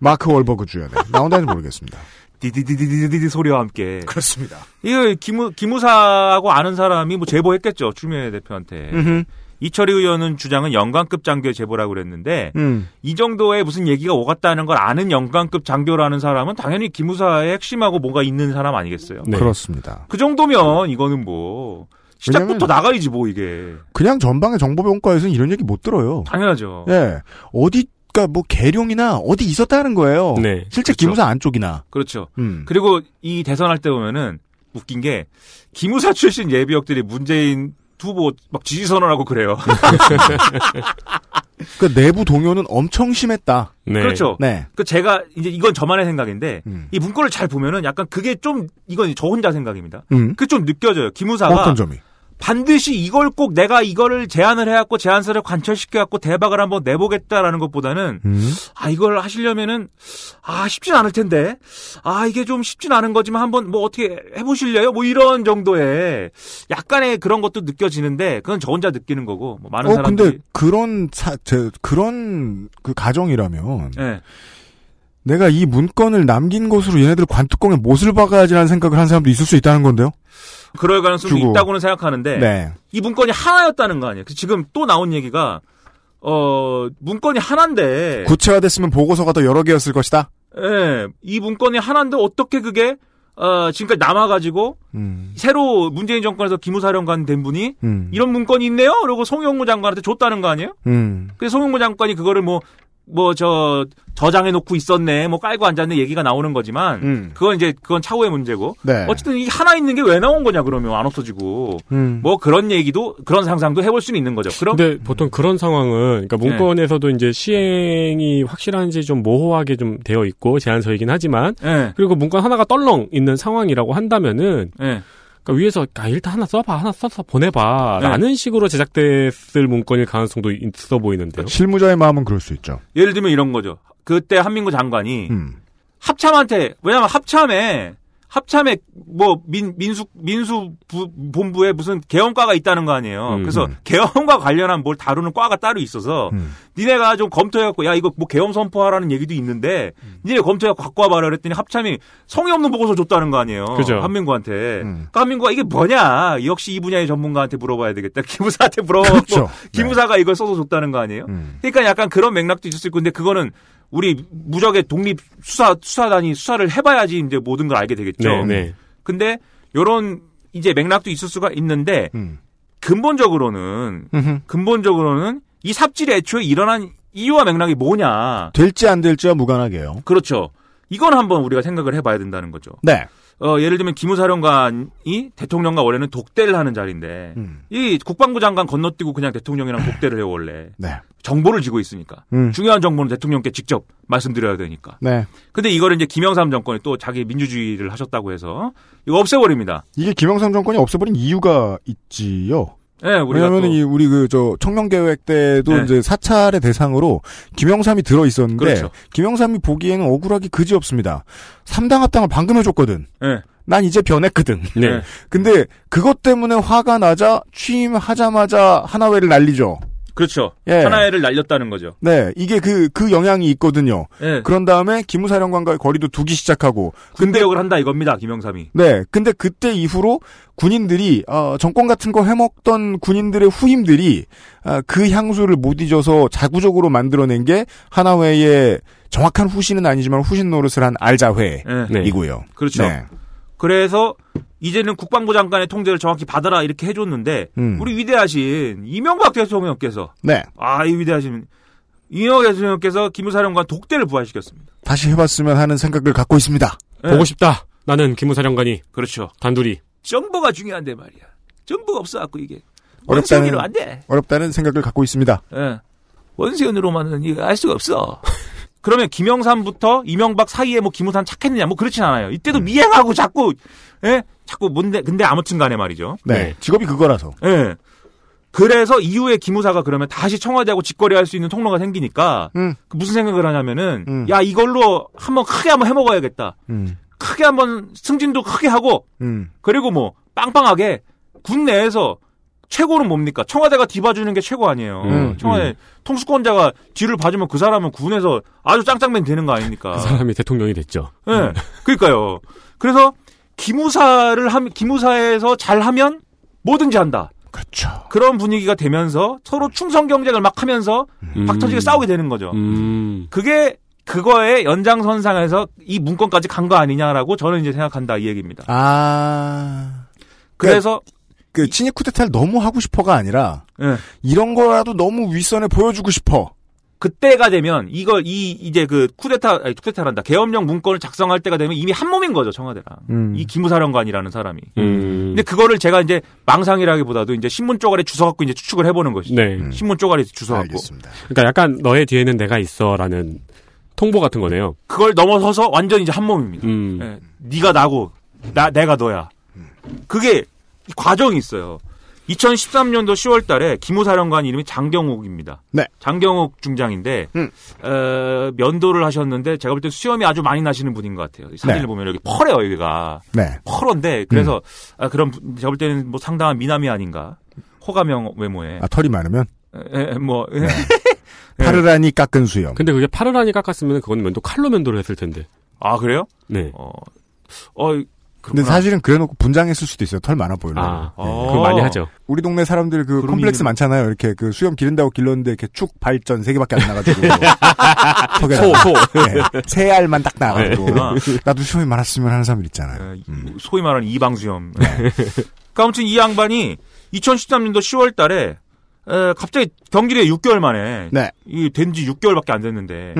마크 월버그 주연에 나온다는지 모르겠습니다. 디디디디디디 소리와 함께. 그렇습니다. 이거 기무사하고 아는 사람이 뭐 제보했겠죠. 추미애 대표한테. 음흠. 이철희 의원은 주장은 영관급 장교의 제보라고 그랬는데 이 정도의 무슨 얘기가 오갔다는 걸 아는 영관급 장교라는 사람은 당연히 기무사의 핵심하고 뭔가 있는 사람 아니겠어요? 네. 그렇습니다. 그 정도면 이거는 뭐 시작부터 나가야지 뭐 이게. 그냥 전방의 정보병과에서는 이런 얘기 못 들어요. 당연하죠. 예. 어디 그러니까 뭐 계룡이나 어디 있었다는 거예요. 네, 실제 그렇죠. 기무사 안쪽이나. 그렇죠. 그리고 이 대선할 때 보면은 웃긴 게 기무사 출신 예비역들이 문재인 후보 막 지지선언하고 그래요. 그 내부 동요는 엄청 심했다. 네. 그렇죠. 네. 그 제가 이제 이건 저만의 생각인데 이 문건을 잘 보면은 약간 그게 좀 이건 저 혼자 생각입니다. 그 좀 느껴져요. 기무사가 어떤 점이? 반드시 이걸 꼭 내가 이거를 제안을 해갖고 제안서를 관철시켜갖고 대박을 한번 내보겠다라는 것보다는 아 이걸 하시려면은 아 쉽진 않을 텐데 아 이게 좀 쉽진 않은 거지만 한번 뭐 어떻게 해보실래요? 뭐 이런 정도의 약간의 그런 것도 느껴지는데 그건 저 혼자 느끼는 거고 뭐 많은 사람들이 근데 그런 그런 그 가정이라면 네. 내가 이 문건을 남긴 것으로 얘네들 관뚜껑에 못을 박아야지라는 생각을 한 사람도 있을 수 있다는 건데요. 그럴 가능성이 있다고는 생각하는데 네. 이 문건이 하나였다는 거 아니에요. 지금 또 나온 얘기가 문건이 하나인데 구체화됐으면 보고서가 더 여러 개였을 것이다. 네. 이 문건이 하나인데 어떻게 그게 지금까지 남아가지고 새로 문재인 정권에서 기무사령관 된 분이 이런 문건이 있네요? 그리고 송영무 장관한테 줬다는 거 아니에요? 그래서 송영무 장관이 그거를 뭐 저장해 놓고 있었네, 뭐 깔고 앉았네 얘기가 나오는 거지만 그건 차후의 문제고 네. 어쨌든 이 하나 있는 게 왜 나온 거냐 그러면 안 없어지고 뭐 그런 얘기도 그런 상상도 해볼 수는 있는 거죠. 그럼 근데 보통 그런 상황은 그러니까 문건에서도 네. 이제 시행이 확실한지 좀 모호하게 좀 되어 있고 제안서이긴 하지만 네. 그리고 문건 하나가 떨렁 있는 상황이라고 한다면은. 네. 그러니까 위에서 일단 하나 써봐, 하나 써서 보내봐 네. 라는 식으로 제작됐을 문건일 가능성도 있어 보이는데요. 실무자의 마음은 그럴 수 있죠. 예를 들면 이런 거죠. 그때 한민구 장관이 합참한테 왜냐하면 합참에 뭐 민수본부에 무슨 계엄과가 있다는 거 아니에요. 그래서 계엄과 관련한 뭘 다루는 과가 따로 있어서 니네가 좀 검토해갖고 야 이거 뭐 계엄 선포하라는 얘기도 있는데 니네 검토해갖고 갖고 와봐라 그랬더니 합참이 성의 없는 보고서 줬다는 거 아니에요. 그죠. 한민구한테. 그러니까 한민구가 이게 뭐냐 역시 이 분야의 전문가한테 물어봐야 되겠다. 기무사한테 물어보고 그렇죠. 기무사가 네. 이걸 써서 줬다는 거 아니에요. 그러니까 약간 그런 맥락도 있을 수 있고 근데 그거는 우리 무적의 독립 수사단이 수사를 해봐야지 이제 모든 걸 알게 되겠죠. 네네. 근데 요런 이제 맥락도 있을 수가 있는데 근본적으로는 이 삽질이 애초에 일어난 이유와 맥락이 뭐냐. 될지 안 될지와 무관하게요. 그렇죠. 이건 한번 우리가 생각을 해봐야 된다는 거죠. 네. 예를 들면 기무사령관이 대통령과 원래는 독대를 하는 자리인데 이 국방부 장관 건너뛰고 그냥 대통령이랑 독대를 해요 원래. 네. 정보를 쥐고 있으니까 중요한 정보는 대통령께 직접 말씀드려야 되니까. 네. 근데 이거를 이제 김영삼 정권이 또 자기 민주주의를 하셨다고 해서 이거 없애버립니다. 이게 김영삼 정권이 없애버린 이유가 있지요. 네, 왜냐하면 우리 청명계획 때도 네. 이제 사찰의 대상으로 김영삼이 들어 있었는데 그렇죠. 김영삼이 보기에는 억울하기 그지없습니다. 3당 합당을 방금 해줬거든. 네. 난 이제 변했거든. 네. 근데 그것 때문에 화가 나자 취임하자마자 하나회를 날리죠. 그렇죠. 예. 하나회를 날렸다는 거죠. 네, 이게 그 영향이 있거든요. 예. 그런 다음에 기무사령관과의 거리도 두기 시작하고 군대역을 한다 이겁니다, 김영삼이. 네, 근데 그때 이후로 군인들이 정권 같은 거 해먹던 군인들의 후임들이 그 향수를 못 잊어서 자구적으로 만들어낸 게 하나회의 정확한 후신은 아니지만 후신 노릇을 한 알자회이고요. 예. 네. 그렇죠. 네. 그래서 이제는 국방부 장관의 통제를 정확히 받아라 이렇게 해줬는데 우리 위대하신 이명박 대통령께서 네. 아, 이 위대하신 이명박 대통령께서 기무사령관 독대를 부활시켰습니다. 다시 해봤으면 하는 생각을 갖고 있습니다. 네. 보고 싶다. 나는 기무사령관이. 그렇죠. 단둘이. 정보가 중요한데 말이야. 정보가 없어갖고 이게. 원세훈으로 안 돼. 어렵다는 생각을 갖고 있습니다. 네. 원세훈으로만은 이거 알 수가 없어. 그러면 김영삼부터 이명박 사이에 뭐 기무사는 착했느냐 뭐 그렇진 않아요. 이때도 미행하고 자꾸 예? 자꾸 뭔데 근데 아무튼 간에 말이죠. 네. 직업이 그거라서. 예. 그래서 이후에 기무사가 그러면 다시 청와대하고 직거래할 수 있는 통로가 생기니까 무슨 생각을 하냐면은 야 이걸로 한번 크게 한번 해 먹어야겠다. 크게 한번 승진도 크게 하고 그리고 뭐 빵빵하게 군 내에서 최고는 뭡니까? 청와대가 뒤봐주는 게 최고 아니에요. 청와대 통수권자가 뒤를 봐주면 그 사람은 군에서 아주 짱짱맨 되는 거 아닙니까? 그 사람이 대통령이 됐죠. 예. 네. 그러니까요. 그래서 기무사에서 잘하면 뭐든지 한다. 그렇죠. 그런 분위기가 되면서 서로 충성 경쟁을 막 하면서 박터지게 싸우게 되는 거죠. 그게 그거의 연장선상에서 이 문건까지 간 거 아니냐라고 저는 이제 생각한다 이 얘기입니다. 아. 그래서 그 친이 쿠데타를 너무 하고 싶어가 아니라 네. 이런 거라도 너무 윗선에 보여주고 싶어. 그때가 되면 이걸 이제 그 쿠데타란다 계엄령 문건을 작성할 때가 되면 이미 한 몸인 거죠 청와대랑 이 기무사령관이라는 사람이. 근데 그거를 제가 이제 망상이라기보다도 이제 신문 쪼가리 주워 갖고 이제 추측을 해보는 것이죠. 네. 신문 쪼가리 주워 갖고. 알겠습니다. 그러니까 약간 너의 뒤에는 내가 있어라는 통보 같은 거네요. 그걸 넘어서서 완전 이제 한 몸입니다. 네. 네가 나고 내가 너야. 그게 과정이 있어요. 2013년도 10월 달에 기무사령관 이름이 장경욱입니다. 네. 장경욱 중장인데, 면도를 하셨는데, 제가 볼 때 수염이 아주 많이 나시는 분인 것 같아요. 사진을 네. 보면 여기 펄해요, 여기가. 네. 펄한데, 그래서, 아, 그럼 제가 볼 때는 뭐 상당한 미남이 아닌가. 호감형 외모에. 아, 털이 많으면? 뭐. 네. 파르라니 깎은 수염. 근데 그게 파르라니 깎았으면 그건 칼로 면도를 했을 텐데. 아, 그래요? 네. 근데 그렇구나. 사실은 그래놓고 분장했을 수도 있어요. 털 많아 보이려고. 아, 네. 그거 많이 하죠. 우리 동네 사람들 그 컴플렉스 이름... 많잖아요. 이렇게 그 수염 기른다고 길렀는데 이렇게 축 발전 3개밖에 안 나가지고 턱에 네. 세 알만 딱 나가지고 네. 나도 수염이 많았으면 하는 사람들 있잖아요. 소위 말하는 이방 수염. 네. 아무튼 이 양반이 2013년도 10월달에 갑자기 경질에 6개월 만에 네. 된지 6개월밖에 안 됐는데.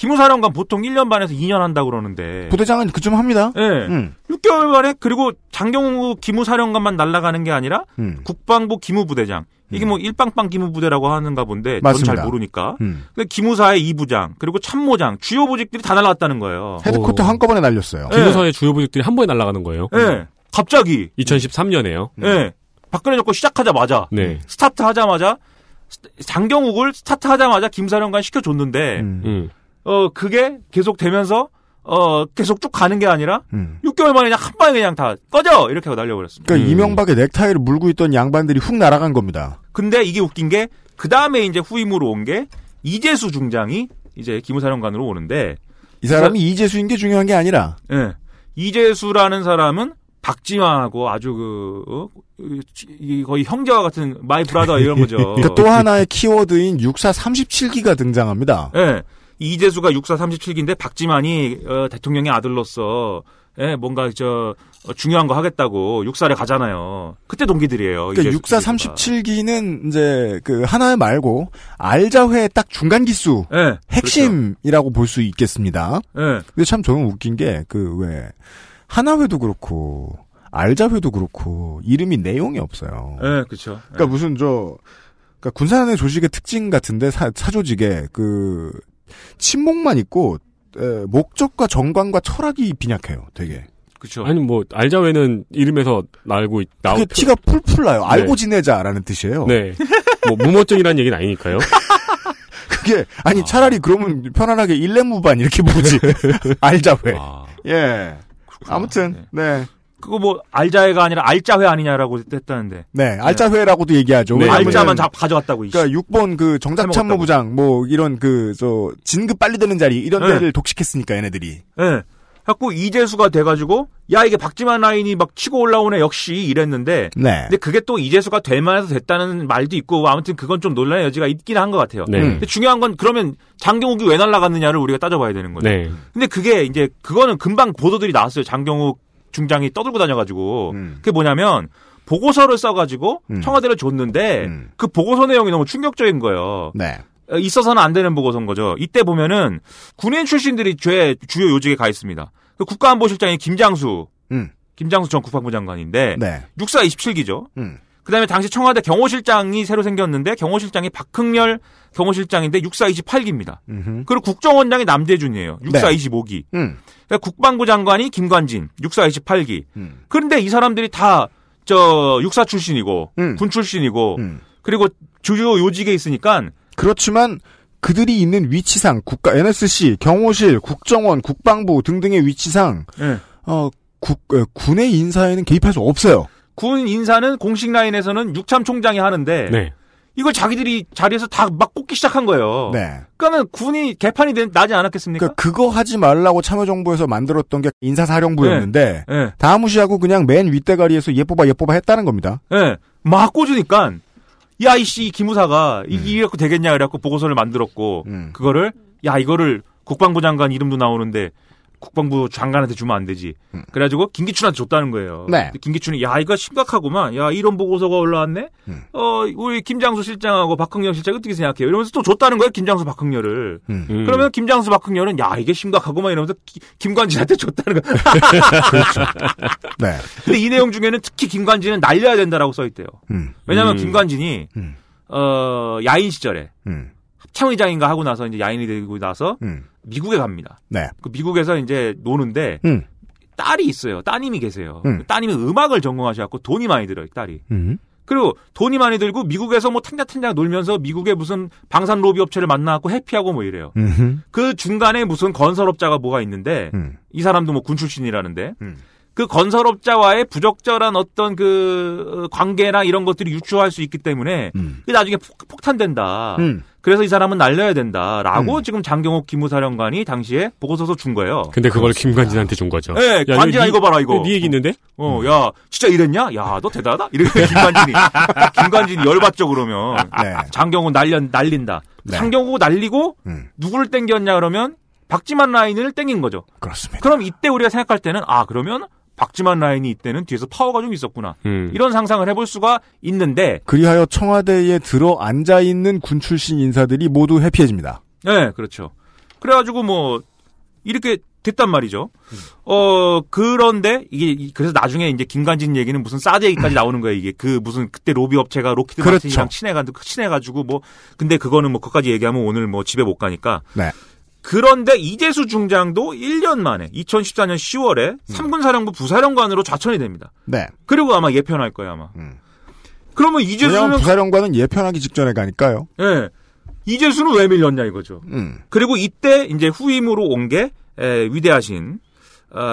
기무사령관 보통 1년 반에서 2년 한다 그러는데 부대장은 그쯤 합니다. 네. 6개월 만에 그리고 장경욱 기무사령관만 날아가는 게 아니라 국방부 기무부대장 이게 뭐 일빵빵 기무부대라고 하는가 본데 맞습니다. 저는 잘 모르니까. 근데 기무사의 2부장 그리고 참모장 주요 보직들이 다 날아갔다는 거예요. 헤드쿼터 한꺼번에 날렸어요. 네. 기무사의 주요 보직들이 한 번에 날아가는 거예요. 네. 갑자기 2013년에요. 네. 박근혜 정권 시작하자마자 네. 스타트하자마자 장경욱을 스타트하자마자 기무사령관 시켜줬는데. 그게 계속 되면서, 계속 쭉 가는 게 아니라, 6개월 만에 그냥 한 방에 그냥 다 꺼져! 이렇게 하고 날려버렸습니다. 그러니까 이명박의 넥타이를 물고 있던 양반들이 훅 날아간 겁니다. 근데 이게 웃긴 게, 그 다음에 이제 후임으로 온 게, 이재수 중장이 이제 기무사령관으로 오는데, 이 사람이 이재수인 게 중요한 게 아니라, 예. 네. 이재수라는 사람은 박지만하고 아주 거의 형제와 같은 마이 브라더 이런 거죠. 그 또 하나의 키워드인 육사 37기가 등장합니다. 예. 네. 이재수가 육사 37기인데 박지만이 대통령의 아들로서 뭔가 중요한 거 하겠다고 육사를 가잖아요. 그때 동기들이에요. 그러니까 육사 37기는 이제 그 하나의 말고 알자회 딱 중간 기수 네, 핵심이라고 그렇죠. 볼 수 있겠습니다. 네. 근데 참 저는 웃긴 게 그 왜 하나회도 그렇고 알자회도 그렇고 이름이 내용이 없어요. 네, 그렇죠. 네. 그러니까 무슨 그러니까 군사안의 조직의 특징 같은데 사조직의 그 침묵만 있고 목적과 정관과 철학이 빈약해요. 되게. 그렇죠. 아니 뭐 알자회는 이름에서 알고 나오고 티가 풀풀 나요. 네. 알고 지내자라는 뜻이에요. 네. 뭐 무모증이라는 얘기는 아니니까요. 그게 아니 차라리 그러면 편안하게 일렘무반 이렇게 보지. 알자회. 아. 예. 그렇구나. 아무튼 네. 그거 뭐 알자회가 아니라 알자회 아니냐라고 했다는데. 네, 알자회라고도 얘기하죠. 네. 알자만 다 가져갔다고. 그러니까 6번 그 정작참모부장 뭐 이런 그 저 진급 빨리 되는 자리 이런 데를 네. 독식했으니까 얘네들이. 네. 자꾸 이재수가 돼가지고 야 이게 박지만 라인이 막 치고 올라오네 역시 이랬는데. 네. 근데 그게 또 이재수가 될 만해서 됐다는 말도 있고 아무튼 그건 좀 논란의 여지가 있긴 한 것 같아요. 네. 근데 중요한 건 그러면 장경욱이 왜 날아갔느냐를 우리가 따져봐야 되는 거죠. 네. 근데 그게 이제 그거는 금방 보도들이 나왔어요. 장경욱 중장이 떠들고 다녀가지고 그게 뭐냐면 보고서를 써가지고 청와대를 줬는데 그 보고서 내용이 너무 충격적인 거예요. 네. 있어서는 안 되는 보고서인 거죠. 이때 보면은 군인 출신들이 주요 요직에 가 있습니다. 그 국가안보실장이 김장수 전 국방부 장관인데 네. 육사 27기죠. 그다음에 당시 청와대 경호실장이 새로 생겼는데 경호실장이 박흥렬 경호실장인데 육사 28기입니다. 그리고 국정원장이 남재준이에요. 육사 네. 25기. 그러니까 국방부 장관이 김관진 육사 28기. 그런데 이 사람들이 다 육사 출신이고 군 출신이고 그리고 주요 요직에 있으니까 그렇지만 그들이 있는 위치상 국가 NSC, 경호실, 국정원, 국방부 등등의 위치상 네. 군의 인사에는 개입할 수 없어요. 군 인사는 공식 라인에서는 육참 총장이 하는데 네. 이걸 자기들이 자리에서 다 막 꽂기 시작한 거예요. 네. 그러면 군이 개판이 나지 않았겠습니까? 그러니까 그거 하지 말라고 참여정부에서 만들었던 게 인사사령부였는데 네. 네. 다 무시하고 그냥 맨 윗대가리에서 얘 뽑아 했다는 겁니다. 네. 막 꽂으니까 야, 이씨, 기무사가, 이래갖고 되겠냐, 그래갖고 보고서를 만들었고, 그거를, 야, 이거를 국방부 장관 이름도 나오는데, 국방부 장관한테 주면 안 되지. 그래가지고, 김기춘한테 줬다는 거예요. 네. 김기춘이, 야, 이거 심각하구만. 야, 이런 보고서가 올라왔네? 우리 김장수 실장하고 박흥렬 실장 어떻게 생각해요? 이러면서 또 줬다는 거예요, 김장수 박흥렬을. 그러면 김장수 박흥렬은, 야, 이게 심각하구만. 이러면서 김관진한테 줬다는 거예요. 그렇죠. 네. 근데 이 내용 중에는 특히 김관진은 날려야 된다라고 써있대요. 왜냐면 김관진이, 야인 시절에, 합창의장인가 하고 나서 이제 야인이 되고 나서 미국에 갑니다. 네. 그 미국에서 이제 노는데 딸이 있어요. 따님이 계세요. 따님이 음악을 전공하셔갖고 돈이 많이 들어요. 딸이. 그리고 돈이 많이 들고 미국에서 뭐 탕자탕자 놀면서 미국의 무슨 방산 로비 업체를 만나갖고 해피하고 뭐 이래요. 그 중간에 무슨 건설업자가 뭐가 있는데 이 사람도 뭐 군 출신이라는데 그 건설업자와의 부적절한 어떤 그 관계나 이런 것들이 유추할 수 있기 때문에 그게 나중에 폭탄된다. 그래서 이 사람은 날려야 된다라고 지금 장경욱 기무사령관이 당시에 보고서서 준 거예요. 근데 그걸 김관진한테 준 거죠. 네, 야, 관진아 이거 봐라 이거. 네 얘기 있는데? 야 진짜 이랬냐? 야 너 대단하다? 이랬는데 김관진이 열받죠 그러면. 네. 장경욱 날린다. 네. 장경욱 날리고 누구를 땡겼냐 그러면 박지만 라인을 땡긴 거죠. 그렇습니다. 그럼 이때 우리가 생각할 때는 그러면 박지만 라인이 이때는 뒤에서 파워가 좀 있었구나. 이런 상상을 해볼 수가 있는데. 그리하여 청와대에 들어 앉아있는 군 출신 인사들이 모두 해피해집니다. 네, 그렇죠. 그래가지고 뭐, 이렇게 됐단 말이죠. 그런데, 이게, 그래서 나중에 이제 김관진 얘기는 무슨 싸대 얘기까지 나오는 거예요. 이게 그 무슨 그때 로비 업체가 로키드 마틴이랑 친해가지고 뭐, 근데 그거는 뭐, 그것까지 얘기하면 오늘 뭐 집에 못 가니까. 네. 그런데 이재수 중장도 1년 만에 2014년 10월에 3군사령부 부사령관으로 좌천이 됩니다. 네. 그리고 아마 예편할 거예요 아마. 그러면 이재수는 부사령관은 예편하기 직전에 가니까요. 네. 이재수는 왜 밀렸냐 이거죠. 그리고 이때 이제 후임으로 온 게 위대하신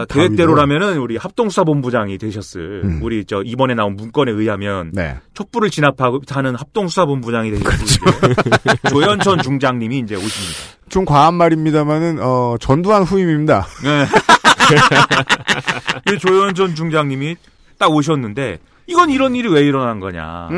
계획대로라면은 우리 합동수사본부장이 되셨을 우리 이번에 나온 문건에 의하면 네. 촛불을 진압하는 합동수사본부장이 되셨을 그렇죠. 조현천 중장님이 이제 오십니다. 좀 과한 말입니다만은 전두환 후임입니다. 네. 조현천 중장님이 딱 오셨는데 이건 이런 일이 왜 일어난 거냐.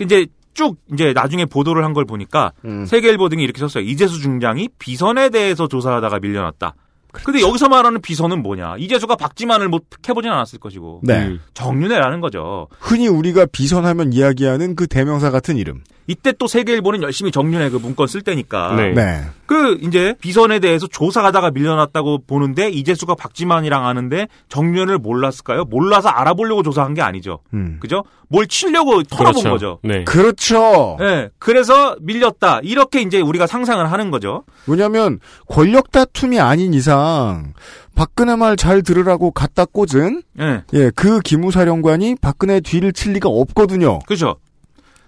이제 쭉 이제 나중에 보도를 한 걸 보니까 세계일보 등이 이렇게 썼어요. 이재수 중장이 비선에 대해서 조사하다가 밀려났다. 그렇죠. 근데 여기서 말하는 비선은 뭐냐? 이재수가 박지만을 뭐 해보진 않았을 것이고, 네. 정윤회라는 거죠. 흔히 우리가 비선하면 이야기하는 그 대명사 같은 이름. 이때 또 세계일보는 열심히 정윤회 그 문건 쓸 때니까, 네. 네. 그 이제 비선에 대해서 조사하다가 밀려났다고 보는데 이재수가 박지만이랑 아는데 정윤회를 몰랐을까요? 몰라서 알아보려고 조사한 게 아니죠. 그죠? 뭘 치려고 털어본 그렇죠. 거죠. 네. 그렇죠. 네. 그래서 밀렸다. 이렇게 이제 우리가 상상을 하는 거죠. 왜냐하면 권력 다툼이 아닌 이상. 박근혜 말 잘 들으라고 갖다 꽂은 네. 예, 그 기무사령관이 박근혜 뒤를 칠 리가 없거든요. 그렇죠.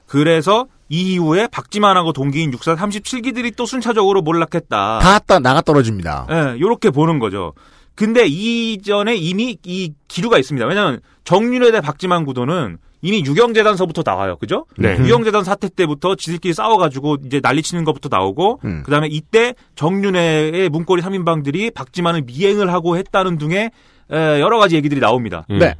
그래서 이 이후에 박지만하고 동기인 육사 37기들이 또 순차적으로 몰락했다. 다 나가 떨어집니다. 예, 이렇게 보는 거죠. 근데 이전에 이미 이 기류가 있습니다. 왜냐하면 정윤회 대 박지만 구도는 이미 유경재단서부터 나와요. 그죠? 네. 유경재단 사태 때부터 지들끼리 싸워가지고 이제 난리치는 것부터 나오고 그 다음에 이때 정윤회의 문고리 3인방들이 박지만을 미행을 하고 했다는 등의 여러 가지 얘기들이 나옵니다. 네.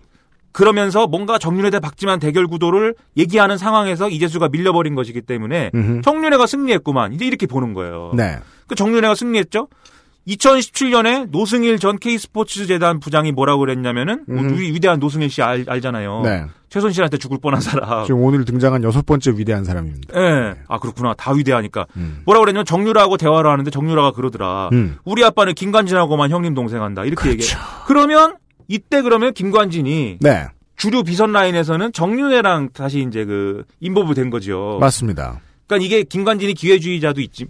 그러면서 뭔가 정윤회 대 박지만 대결 구도를 얘기하는 상황에서 이재수가 밀려버린 것이기 때문에 정윤회가 승리했구만. 이제 이렇게 보는 거예요. 네. 그 정윤회가 승리했죠? 2017년에 노승일 전 K스포츠재단 부장이 뭐라고 그랬냐면은, 우리 위대한 노승일 씨 알잖아요. 네. 최순실한테 죽을 뻔한 사람. 지금 오늘 등장한 6번째 위대한 사람입니다. 예. 네. 아, 그렇구나. 다 위대하니까. 뭐라고 그랬냐면, 정유라하고 대화를 하는데 정유라가 그러더라. 우리 아빠는 김관진하고만 형님 동생 한다. 이렇게 그렇죠. 얘기해. 그러면, 이때 그러면 김관진이. 네. 주류 비선 라인에서는 정윤회랑 다시 이제 인보브 된 거죠. 맞습니다. 그러니까 이게 김관진이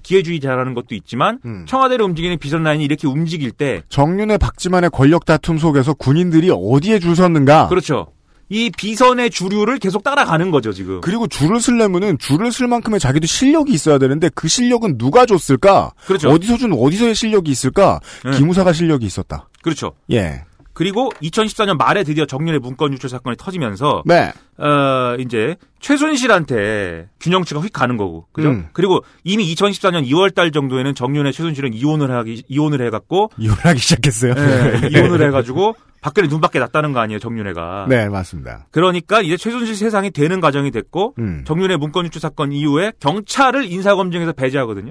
기회주의자라는 것도 있지만 청와대를 움직이는 비선 라인이 이렇게 움직일 때 정윤회 박지만의 권력 다툼 속에서 군인들이 어디에 줄 섰는가? 그렇죠. 이 비선의 주류를 계속 따라가는 거죠, 지금. 그리고 줄을 쓰려면은 줄을 쓸 만큼의 자기도 실력이 있어야 되는데 그 실력은 누가 줬을까? 그렇죠. 어디서의 실력이 있을까? 기무사가 실력이 있었다. 그렇죠. 예. 그리고 2014년 말에 드디어 정윤회 문건 유출 사건이 터지면서 네. 이제 최순실한테 균형치가 휙 가는 거고. 그죠? 그리고 이미 2014년 2월 달 정도에는 정윤회 최순실은 이혼을 해 갖고 이혼하기 시작했어요. 네, 이혼을 해 가지고 박근혜 눈밖에 났다는 거 아니에요, 정윤회가. 네, 맞습니다. 그러니까 이제 최순실 세상이 되는 과정이 됐고 정윤회 문건 유출 사건 이후에 경찰을 인사 검증에서 배제하거든요.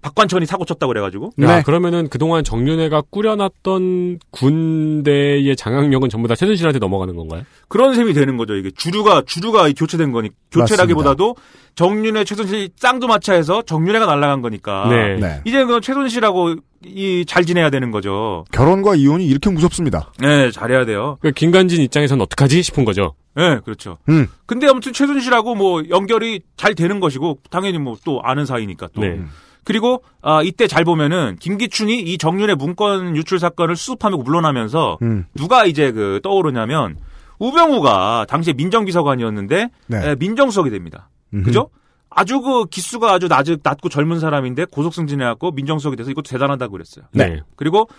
박관천이 사고 쳤다고 그래가지고. 네. 아, 그러면은 그동안 정윤회가 꾸려놨던 군대의 장악력은 전부 다 최순실한테 넘어가는 건가요? 그런 셈이 되는 거죠. 이게 주류가 교체된 거니 교체라기보다도 정윤회 최순실 쌍두마차에서 정윤회가 날아간 거니까. 네. 네. 이제 그 최순실하고 잘 지내야 되는 거죠. 결혼과 이혼이 이렇게 무섭습니다. 네, 잘해야 돼요. 그러니까 김관진 입장에서는 어떡하지 싶은 거죠. 네, 그렇죠. 근데 아무튼 최순실하고 뭐 연결이 잘 되는 것이고 당연히 뭐 또 아는 사이니까 또. 네. 그리고 이때 잘 보면은 김기춘이 이 정윤회 문건 유출 사건을 수습하며 물러나면서 누가 이제 떠오르냐면 우병우가 당시에 민정비서관이었는데 네. 민정수석이 됩니다. 그죠? 아주 기수가 아주 낮고 젊은 사람인데 고속 승진해갖고 민정수석이 돼서 이것도 대단하다고 그랬어요. 네. 그리고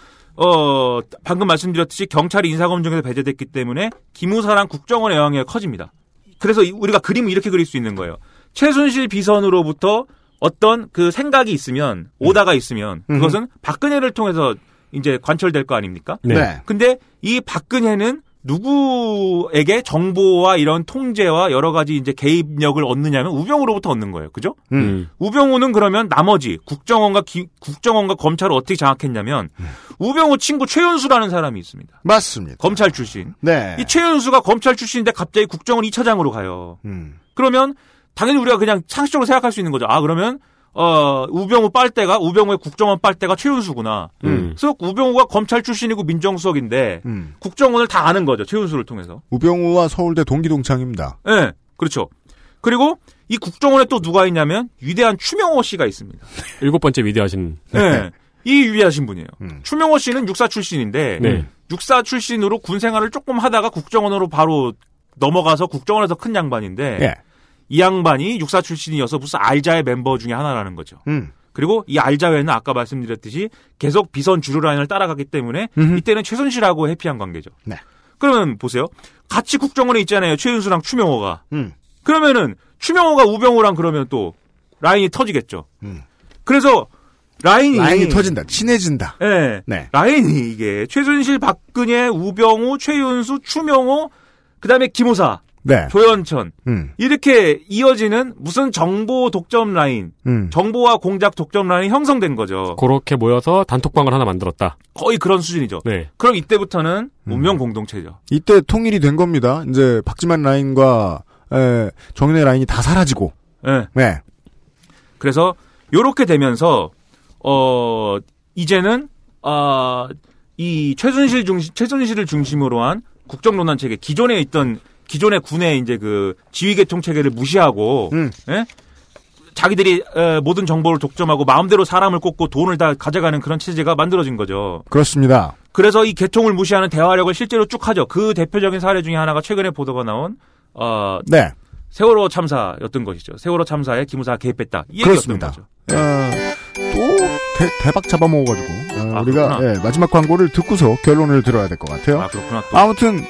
방금 말씀드렸듯이 경찰이 인사검증에서 배제됐기 때문에 기무사랑 국정원 애왕이 커집니다. 그래서 우리가 그림을 이렇게 그릴 수 있는 거예요. 최순실 비선으로부터 어떤 생각이 있으면 오다가 있으면 그것은 박근혜를 통해서 이제 관철될 거 아닙니까? 네. 근데 이 박근혜는 누구에게 정보와 이런 통제와 여러 가지 이제 개입력을 얻느냐면 우병우로부터 얻는 거예요. 그죠? 우병우는 그러면 나머지 국정원과 검찰을 어떻게 장악했냐면 우병우 친구 최윤수라는 사람이 있습니다. 맞습니다. 검찰 출신. 네. 이 최윤수가 검찰 출신인데 갑자기 국정원 2차장으로 가요. 그러면 당연히 우리가 그냥 상식적으로 생각할 수 있는 거죠. 아, 그러면 우병우의 국정원 빨대가 최윤수구나. 그래서 우병우가 검찰 출신이고 민정수석인데 국정원을 다 아는 거죠. 최윤수를 통해서. 우병우와 서울대 동기동창입니다. 네, 그렇죠. 그리고 이 국정원에 또 누가 있냐면 위대한 추명호 씨가 있습니다. 7번째 위대하신. 네, 이 위대하신 분이에요. 추명호 씨는 육사 출신인데 육사 출신으로 군 생활을 조금 하다가 국정원으로 바로 넘어가서 국정원에서 큰 양반인데 네. 이 양반이 육사 출신이어서 무슨 알자회 멤버 중에 하나라는 거죠. 그리고 이 알자회는 아까 말씀드렸듯이 계속 비선 주류 라인을 따라가기 때문에 이때는 최순실하고 해피한 관계죠. 네. 그러면 보세요. 같이 국정원에 있잖아요. 최윤수랑 추명호가. 그러면은 추명호가 우병우랑 그러면 또 라인이 터지겠죠. 그래서 라인이 터진다. 친해진다. 네. 네. 라인이 이게 최순실, 박근혜, 우병우, 최윤수, 추명호, 그 다음에 기무사. 네. 조현천. 이렇게 이어지는 무슨 정보 독점 라인, 정보와 공작 독점 라인이 형성된 거죠. 그렇게 모여서 단톡방을 하나 만들었다. 거의 그런 수준이죠. 네. 그럼 이때부터는 운명 공동체죠. 이때 통일이 된 겁니다. 이제 박지만 라인과 정윤회 라인이 다 사라지고. 네. 네. 그래서 요렇게 되면서 이제는 이 최순실을 중심으로 한 국정농단 체계 기존에 있던 기존의 군의 이제 지휘계통 체계를 무시하고, 예? 자기들이 모든 정보를 독점하고 마음대로 사람을 꽂고 돈을 다 가져가는 그런 체제가 만들어진 거죠. 그렇습니다. 그래서 이 계통을 무시하는 대화력을 실제로 쭉 하죠. 그 대표적인 사례 중에 하나가 최근에 보도가 나온, 네. 세월호 참사였던 것이죠. 세월호 참사에 기무사가 개입했다. 이 얘기였던 거죠. 네. 대박 잡아먹어가지고, 우리가 마지막 광고를 듣고서 결론을 들어야 될 것 같아요. 아, 그렇구나. 또. 아무튼,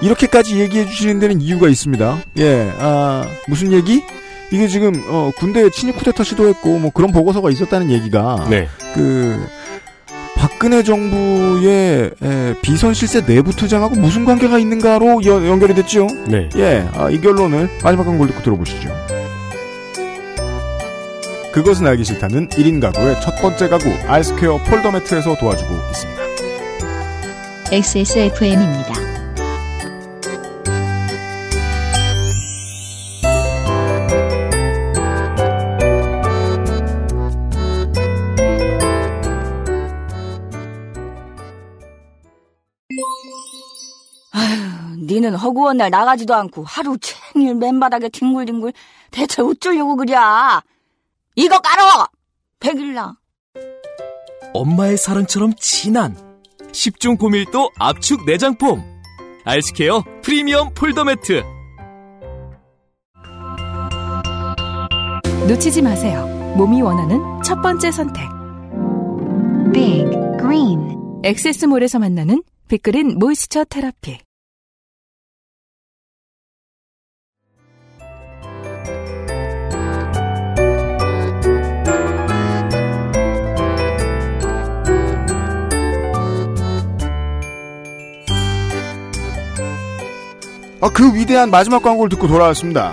이렇게까지 얘기해 주시는 데는 이유가 있습니다. 예, 무슨 얘기? 이게 지금 군대에 친일 쿠데타 시도했고 뭐 그런 보고서가 있었다는 얘기가 네. 박근혜 정부의 비선 실세 내부 투쟁하고 무슨 관계가 있는가로 연결이 됐죠. 네. 예, 이 결론을 마지막 광고를 듣고 들어보시죠. 그것은 알기 싫다는 1인 가구의 첫 번째 가구 알스퀘어 폴더 매트에서 도와주고 있습니다. XSFM입니다. 아휴, 니는 허구한 날 나가지도 않고 하루 종일 맨바닥에 뒹굴뒹굴 대체 어쩌려고 그랴. 이거 깔어! 백일랑. 엄마의 사랑처럼 진한 10중 고밀도 압축 내장폼 알스케어 프리미엄 폴더 매트. 놓치지 마세요. 몸이 원하는 첫 번째 선택. Big Green. 엑세스몰에서 만나는 빅그린 모이스처 테라피. 그 위대한 마지막 광고를 듣고 돌아왔습니다.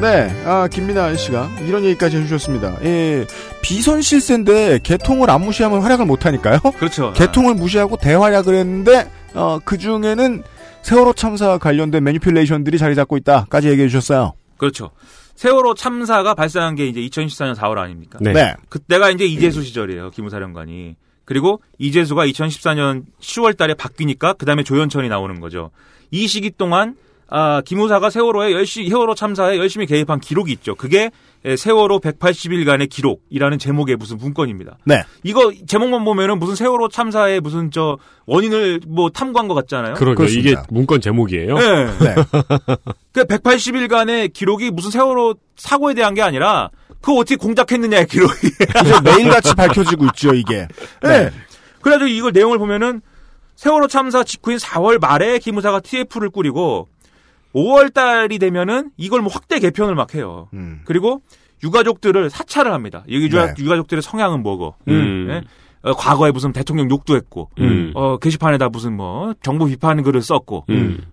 네. 김민아 씨가 이런 얘기까지 해주셨습니다. 예, 비선실세인데 개통을 안 무시하면 활약을 못하니까요. 그렇죠. 개통을 무시하고 대활약을 했는데 그 중에는 세월호 참사와 관련된 매니플레이션들이 자리 잡고 있다까지 얘기해 주셨어요. 그렇죠. 세월호 참사가 발생한 게 이제 2014년 4월 아닙니까? 네. 그때가 이제 이재수 시절이에요. 기무사령관이. 그리고 이재수가 2014년 10월 달에 바뀌니까 그 다음에 조현천이 나오는 거죠. 이 시기 동안 기무사가 세월호 참사에 열심히 개입한 기록이 있죠. 그게 세월호 180일간의 기록이라는 제목의 무슨 문건입니다. 네. 이거 제목만 보면은 무슨 세월호 참사의 무슨 저 원인을 뭐 탐구한 것 같잖아요. 그러니까 이게 문건 제목이에요. 네. 네. 그 180일간의 기록이 무슨 세월호 사고에 대한 게 아니라 그거 어떻게 공작했느냐의 기록이 매일같이 밝혀지고 있죠, 이게. 네. 그래가지고 이걸 내용을 보면은 세월호 참사 직후인 4월 말에 기무사가 TF를 꾸리고 5월 달이 되면은 이걸 뭐 확대 개편을 막 해요. 그리고 유가족들을 사찰을 합니다. 여기 유가족들의 성향은 뭐고. 네? 과거에 무슨 대통령 욕도 했고, 게시판에다 무슨 뭐 정부 비판 글을 썼고,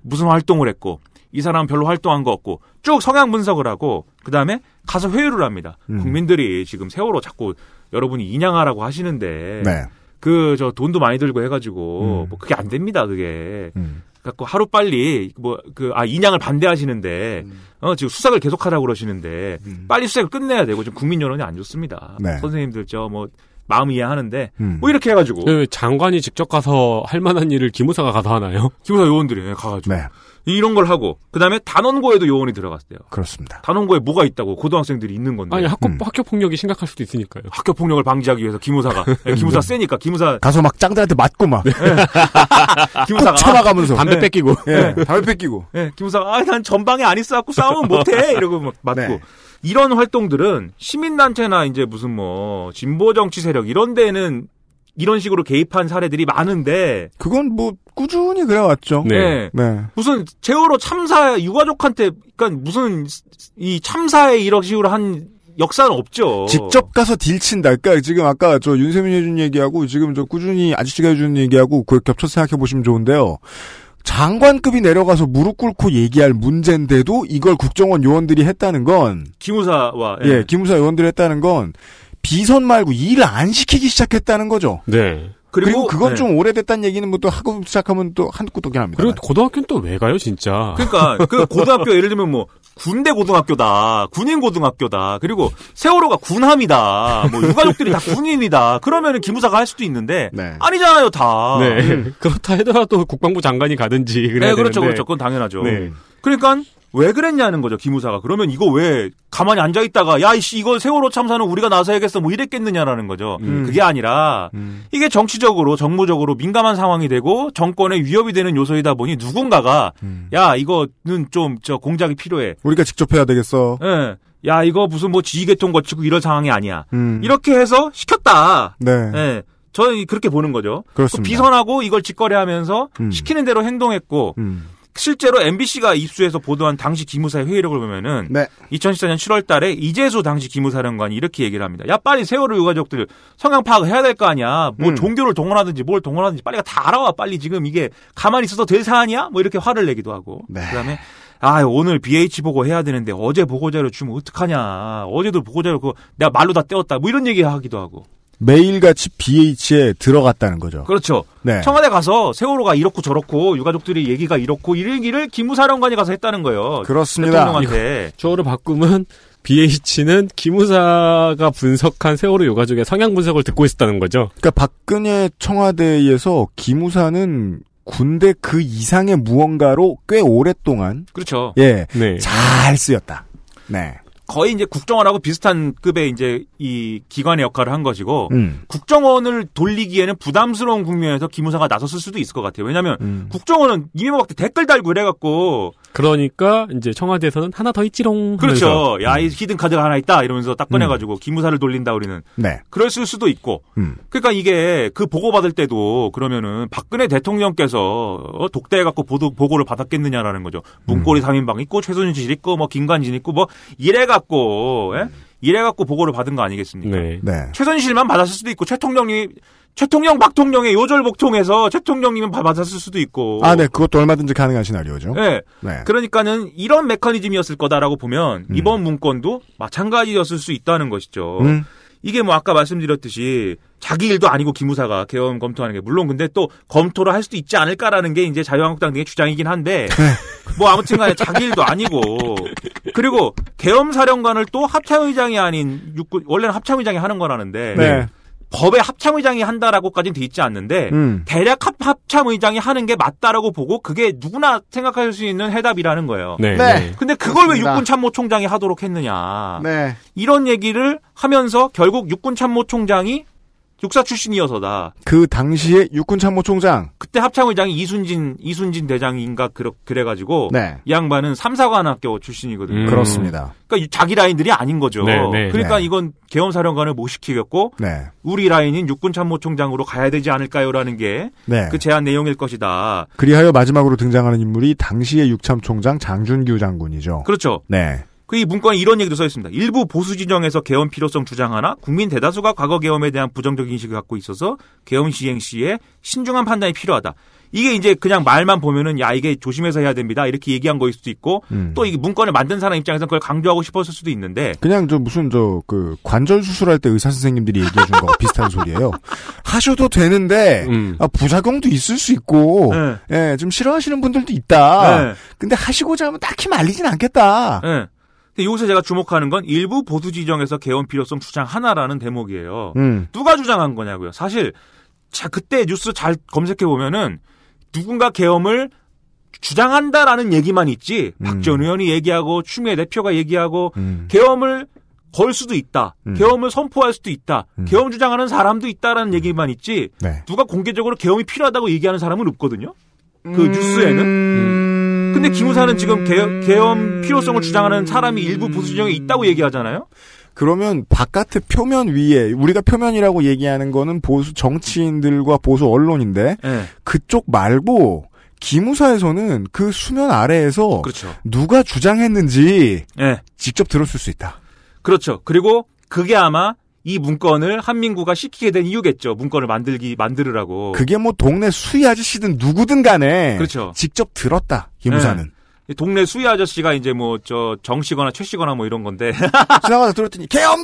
무슨 활동을 했고, 이 사람은 별로 활동한 거 없고, 쭉 성향 분석을 하고, 그 다음에 가서 회유를 합니다. 국민들이 지금 세월호 자꾸 여러분이 인양하라고 하시는데, 네. 돈도 많이 들고 해가지고, 뭐, 그게 안 됩니다, 그게. 갖고 하루 빨리, 인양을 반대하시는데, 지금 수색을 계속 하라고 그러시는데, 빨리 수색을 끝내야 되고, 지금 국민 여론이 안 좋습니다. 네. 선생님들, 마음 이해하는데, 이렇게 해가지고. 장관이 직접 가서 할 만한 일을 기무사가 가서 하나요? 기무사 요원들이 가가지고. 네. 이런 걸 하고, 그 다음에 단원고에도 요원이 들어갔대요. 그렇습니다. 단원고에 뭐가 있다고 고등학생들이 있는 건데. 아니, 학교 폭력이 심각할 수도 있으니까요. 학교 폭력을 방지하기 위해서 기무사가. 기무사 세니까, 기무사. 가서 막 짱들한테 맞고 막. 네. 기무사가. 참아가면서. 담배 뺏기고. 네. 담배 뺏기고. 네. 기무사가, 난 전방에 안 있어갖고 싸우면 못해! 이러고 막 맞고. 네. 이런 활동들은 시민단체나 이제 무슨 진보정치 세력 이런 데는 이런 식으로 개입한 사례들이 많은데. 그건 꾸준히 그래왔죠. 네. 네. 무슨 세월호 참사 유가족한테, 그러니까 무슨 이 참사에 이런 식으로 한 역사는 없죠. 직접 가서 딜친다. 그러니까 지금 아까 윤세민이 해준 얘기하고 지금 꾸준히 아저씨가 해준 얘기하고 그걸 겹쳐서 생각해보시면 좋은데요. 장관급이 내려가서 무릎 꿇고 얘기할 문제인데도 이걸 국정원 요원들이 했다는 건 기무사 요원들이 했다는 건 비선 말고 일을 안 시키기 시작했다는 거죠. 네. 그리고 그건 좀 오래됐다는 얘기는 또 하고 시작하면 또 한국 또 합니다. 그리고 고등학교는 또 왜 가요, 진짜? 그러니까 그 고등학교 예를 들면 군대 고등학교다, 군인 고등학교다, 그리고 세월호가 군함이다, 유가족들이 다 군인이다. 그러면은 기무사가 할 수도 있는데 아니잖아요, 다. 네. 그렇다 해더라도 국방부 장관이 가든지 그래야 되는데. 네, 그렇죠, 그렇죠. 그건 당연하죠. 네. 그러니까. 왜 그랬냐는 거죠, 기무사가. 그러면 이거 왜 가만히 앉아있다가 야이씨 이거 세월호 참사는 우리가 나서야겠어 이랬겠느냐라는 거죠. 그게 아니라 이게 정치적으로 정무적으로 민감한 상황이 되고 정권에 위협이 되는 요소이다 보니 누군가가 야 이거는 좀 공작이 필요해. 우리가 직접 해야 되겠어. 네. 야 이거 무슨 지휘계통 거치고 이런 상황이 아니야. 이렇게 해서 시켰다. 네. 네. 저는 그렇게 보는 거죠. 그렇습니다. 비선하고 이걸 직거래하면서 시키는 대로 행동했고 실제로 MBC가 입수해서 보도한 당시 기무사의 회의록을 보면은 2014년 7월 달에 이재수 당시 기무사령관이 이렇게 얘기를 합니다. 야 빨리 세월호 유가족들 성향 파악을 해야 될 거 아니야. 종교를 동원하든지 뭘 동원하든지 빨리 다 알아와. 빨리 지금 이게 가만히 있어서 될 사안이야? 이렇게 화를 내기도 하고. 네. 그다음에 아, 오늘 BH 보고 해야 되는데 어제 보고자료 주면 어떡하냐. 어제도 보고자료 그거 내가 말로 다 떼었다. 뭐 이런 얘기 하기도 하고. 매일같이 BH에 들어갔다는 거죠. 그렇죠. 네. 청와대 가서 세월호가 이렇고 저렇고 유가족들이 얘기가 이렇고 이 얘기를 기무사령관이 가서 했다는 거예요. 그렇습니다. 대통령한테. 저를 바꾸면 BH는 기무사가 분석한 세월호 유가족의 성향 분석을 듣고 있었다는 거죠. 그러니까 박근혜 청와대에서 기무사는 군대 그 이상의 무언가로 꽤 오랫동안 그렇죠. 예, 네. 잘 쓰였다. 네. 거의 이제 국정원하고 비슷한 급의 이제 이 기관의 역할을 한 것이고 국정원을 돌리기에는 부담스러운 국면에서 기무사가 나섰을 수도 있을 것 같아요. 왜냐하면 국정원은 이명박 때 댓글 달고 이래갖고 그러니까 이제 청와대에서는 하나 더 있지롱. 그렇죠. 야, 이 히든 카드가 하나 있다 이러면서 딱 꺼내가지고 기무사를 돌린다 우리는. 네. 그랬을 수도 있고. 그러니까 이게 그 보고 받을 때도 그러면은 박근혜 대통령께서 독대해갖고 보고를 받았겠느냐라는 거죠. 문고리 3인방 있고 최순실 있고 뭐 김관진 있고 뭐 이래갖고 보고를 받은 거 아니겠습니까? 네. 네. 최순실만 받았을 수도 있고 최통령 박통령의 요절복통에서 최통령님은 받았을 수도 있고. 아, 네, 그것도 얼마든지 가능한 시나리오죠. 네. 네. 그러니까는 이런 메커니즘이었을 거다라고 보면 이번 문건도 마찬가지였을 수 있다는 것이죠. 이게 뭐 아까 말씀드렸듯이 자기 일도 아니고 기무사가 계엄 검토하는 게 물론 근데 또 검토를 할 수도 있지 않을까라는 게 이제 자유한국당 등의 주장이긴 한데 뭐 아무튼간에 자기 일도 아니고 그리고 계엄 사령관을 또 합참의장이 아닌 육군 원래는 합참의장이 하는 거라는데 네. 법에 합참의장이 한다라고까지는 돼 있지 않는데 대략 합참의장이 하는 게 맞다라고 보고 그게 누구나 생각할 수 있는 해답이라는 거예요. 네. 네. 근데 그걸 그렇습니다. 왜 육군참모총장이 하도록 했느냐. 네. 이런 얘기를 하면서 결국 육군참모총장이 육사 출신이어서다. 그 당시에 육군참모총장. 그때 합참의장이 이순진 대장인가 그래가지고 네. 이 양반은 3사관학교 출신이거든요. 그렇습니다. 그러니까 자기 라인들이 아닌 거죠. 네, 네. 그러니까 네. 이건 계엄사령관을 못 시키겠고 네. 우리 라인인 육군참모총장으로 가야 되지 않을까요라는 게 그 제안 내용일 것이다. 그리하여 마지막으로 등장하는 인물이 당시의 육참총장 장준규 장군이죠. 그렇죠. 네. 그 이 문건에 이런 얘기도 써 있습니다. 일부 보수 진영에서 계엄 필요성 주장하나 국민 대다수가 과거 계엄에 대한 부정적 인식을 갖고 있어서 계엄 시행 시에 신중한 판단이 필요하다. 이게 이제 그냥 말만 보면은 야 이게 조심해서 해야 됩니다. 이렇게 얘기한 거일 수도 있고 또 이 문건을 만든 사람 입장에서는 그걸 강조하고 싶었을 수도 있는데 그냥 저 무슨 저 그 관절 수술할 때 의사 선생님들이 얘기해 준 거하고 비슷한 소리예요. 하셔도 되는데 아, 부작용도 있을 수 있고 예, 좀 싫어하시는 분들도 있다. 네. 근데 하시고자 하면 딱히 말리진 않겠다. 네. 여기서 제가 주목하는 건 일부 보수 지정에서 개헌 필요성 주장 하나라는 대목이에요. 누가 주장한 거냐고요. 사실 그때 뉴스 잘 검색해보면은 누군가 개헌을 주장한다라는 얘기만 있지 박지원 의원이 얘기하고 추미애 대표가 얘기하고 개헌을 걸 수도 있다. 계엄을 선포할 수도 있다. 계엄 주장하는 사람도 있다라는 얘기만 있지 네. 누가 공개적으로 계엄이 필요하다고 얘기하는 사람은 없거든요. 그 뉴스에는. 근데 기무사는 지금 계엄 필요성을 주장하는 사람이 일부 보수 진영에 있다고 얘기하잖아요. 그러면 바깥의 표면 위에 우리가 표면이라고 얘기하는 거는 보수 정치인들과 보수 언론인데 네. 그쪽 말고 기무사에서는 그 수면 아래에서 그렇죠. 누가 주장했는지 네. 직접 들었을 수 있다. 그렇죠. 그리고 그게 아마 이 문건을 한민구가 시키게 된 이유겠죠. 문건을 만들으라고. 그게 뭐 동네 수의 아저씨든 누구든 간에. 그렇죠. 직접 들었다. 기무사는. 네. 동네 수의 아저씨가 이제 뭐, 정씨거나 최씨거나 뭐 이런 건데. 지나가다 들었더니, 개엄!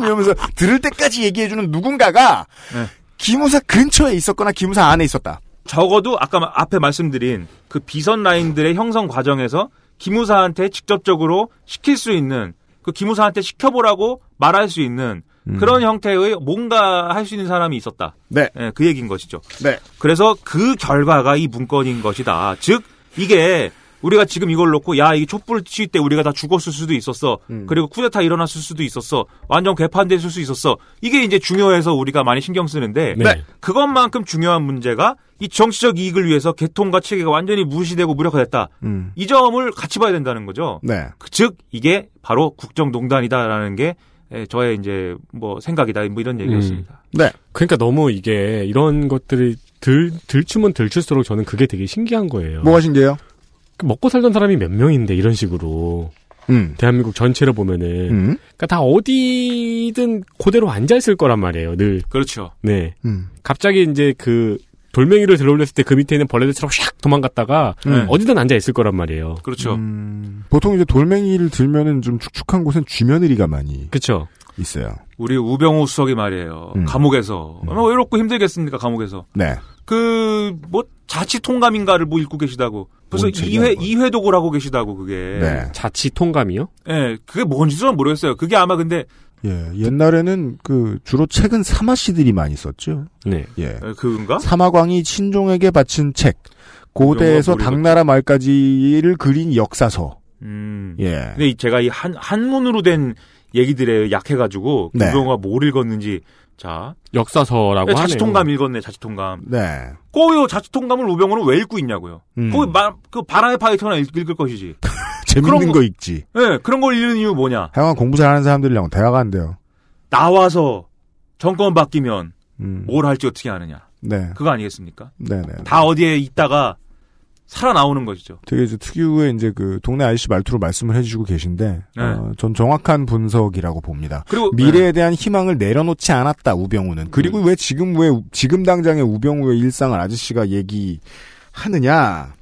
이러면서 들을 때까지 얘기해주는 누군가가 네. 기무사 근처에 있었거나 기무사 안에 있었다. 적어도 아까 앞에 말씀드린 그 비선 라인들의 형성 과정에서 기무사한테 직접적으로 시킬 수 있는 그 기무사한테 시켜보라고 말할 수 있는 그런 형태의 뭔가 할 수 있는 사람이 있었다. 네. 네, 그 얘기인 것이죠. 네. 그래서 그 결과가 이 문건인 것이다. 즉 이게 우리가 지금 이걸 놓고 야 이게 촛불 시위 때 우리가 다 죽었을 수도 있었어. 그리고 쿠데타 일어났을 수도 있었어. 완전 개판됐을 수 있었어. 이게 이제 중요해서 우리가 많이 신경 쓰는데 네. 그것만큼 중요한 문제가 이 정치적 이익을 위해서 개통과 체계가 완전히 무시되고 무력화됐다. 이 점을 같이 봐야 된다는 거죠. 네. 즉 이게 바로 국정농단이다라는 게 저의 이제 뭐 생각이다. 뭐 이런 얘기였습니다. 네. 그러니까 너무 이게 이런 것들이 들추면 들출수록 저는 그게 되게 신기한 거예요. 뭐가 신기해요? 먹고 살던 사람이 몇 명인데 이런 식으로 대한민국 전체를 보면은 그러니까 다 어디든 그대로 앉아 있을 거란 말이에요. 늘 그렇죠. 네, 갑자기 이제 그 돌멩이를 들어올렸을 때 그 밑에 있는 벌레들처럼 샥 도망갔다가 어디든 앉아 있을 거란 말이에요. 그렇죠. 보통 이제 돌멩이를 들면은 좀 축축한 곳엔 쥐며느리가 많이. 그렇죠. 있어요. 우리 우병우 수석이 말이에요. 감옥에서 얼마나 외롭고 힘들겠습니까? 감옥에서. 네. 그 뭐 자치통감인가를 뭐 읽고 계시다고. 벌써 2회 독을 하고 계시다고 그게. 네. 자치통감이요? 예. 네, 그게 뭔지 저는 모르겠어요. 그게 아마 근데. 예, 옛날에는 그 주로 책은 사마씨들이 많이 썼죠. 네, 예, 그건가? 사마광이 신종에게 바친 책, 고대에서 당나라 말까지를 그린 역사서. 예. 근데 제가 이 한문으로 된 얘기들에 약해가지고 우병우가 네. 뭘 읽었는지 자 역사서라고 네, 하네요. 자치통감 읽었네, 자치통감. 네. 꼬요 자치통감을 우병우는 왜 읽고 있냐고요. 거기 그 바람의 파이터나 읽을 것이지. 재밌는 거 읽지. 예, 네, 그런 걸 읽는 이유 뭐냐? 하여간 공부 잘하는 사람들이랑 대화가 안 돼요. 나와서 정권 바뀌면 뭘 할지 어떻게 아느냐. 네. 그거 아니겠습니까? 네네. 다 어디에 있다가 살아나오는 것이죠. 되게 이제 특유의 이제 그 동네 아저씨 말투로 말씀을 해주시고 계신데, 네. 전 정확한 분석이라고 봅니다. 그리고 미래에 네. 대한 희망을 내려놓지 않았다 우병우는. 그리고 왜 지금 당장의 우병우의 일상을 아저씨가 얘기하느냐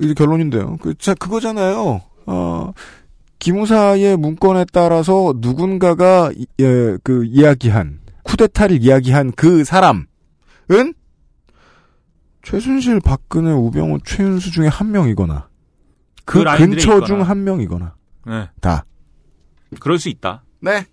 이게 결론인데요. 그거잖아요. 기무사의 문건에 따라서 누군가가 그 이야기한 쿠데타를 이야기한 그 사람은 최순실, 박근혜, 우병우, 최윤수 중에 한 명이거나 그 근처 중 한 명이거나 네. 다 그럴 수 있다. 네.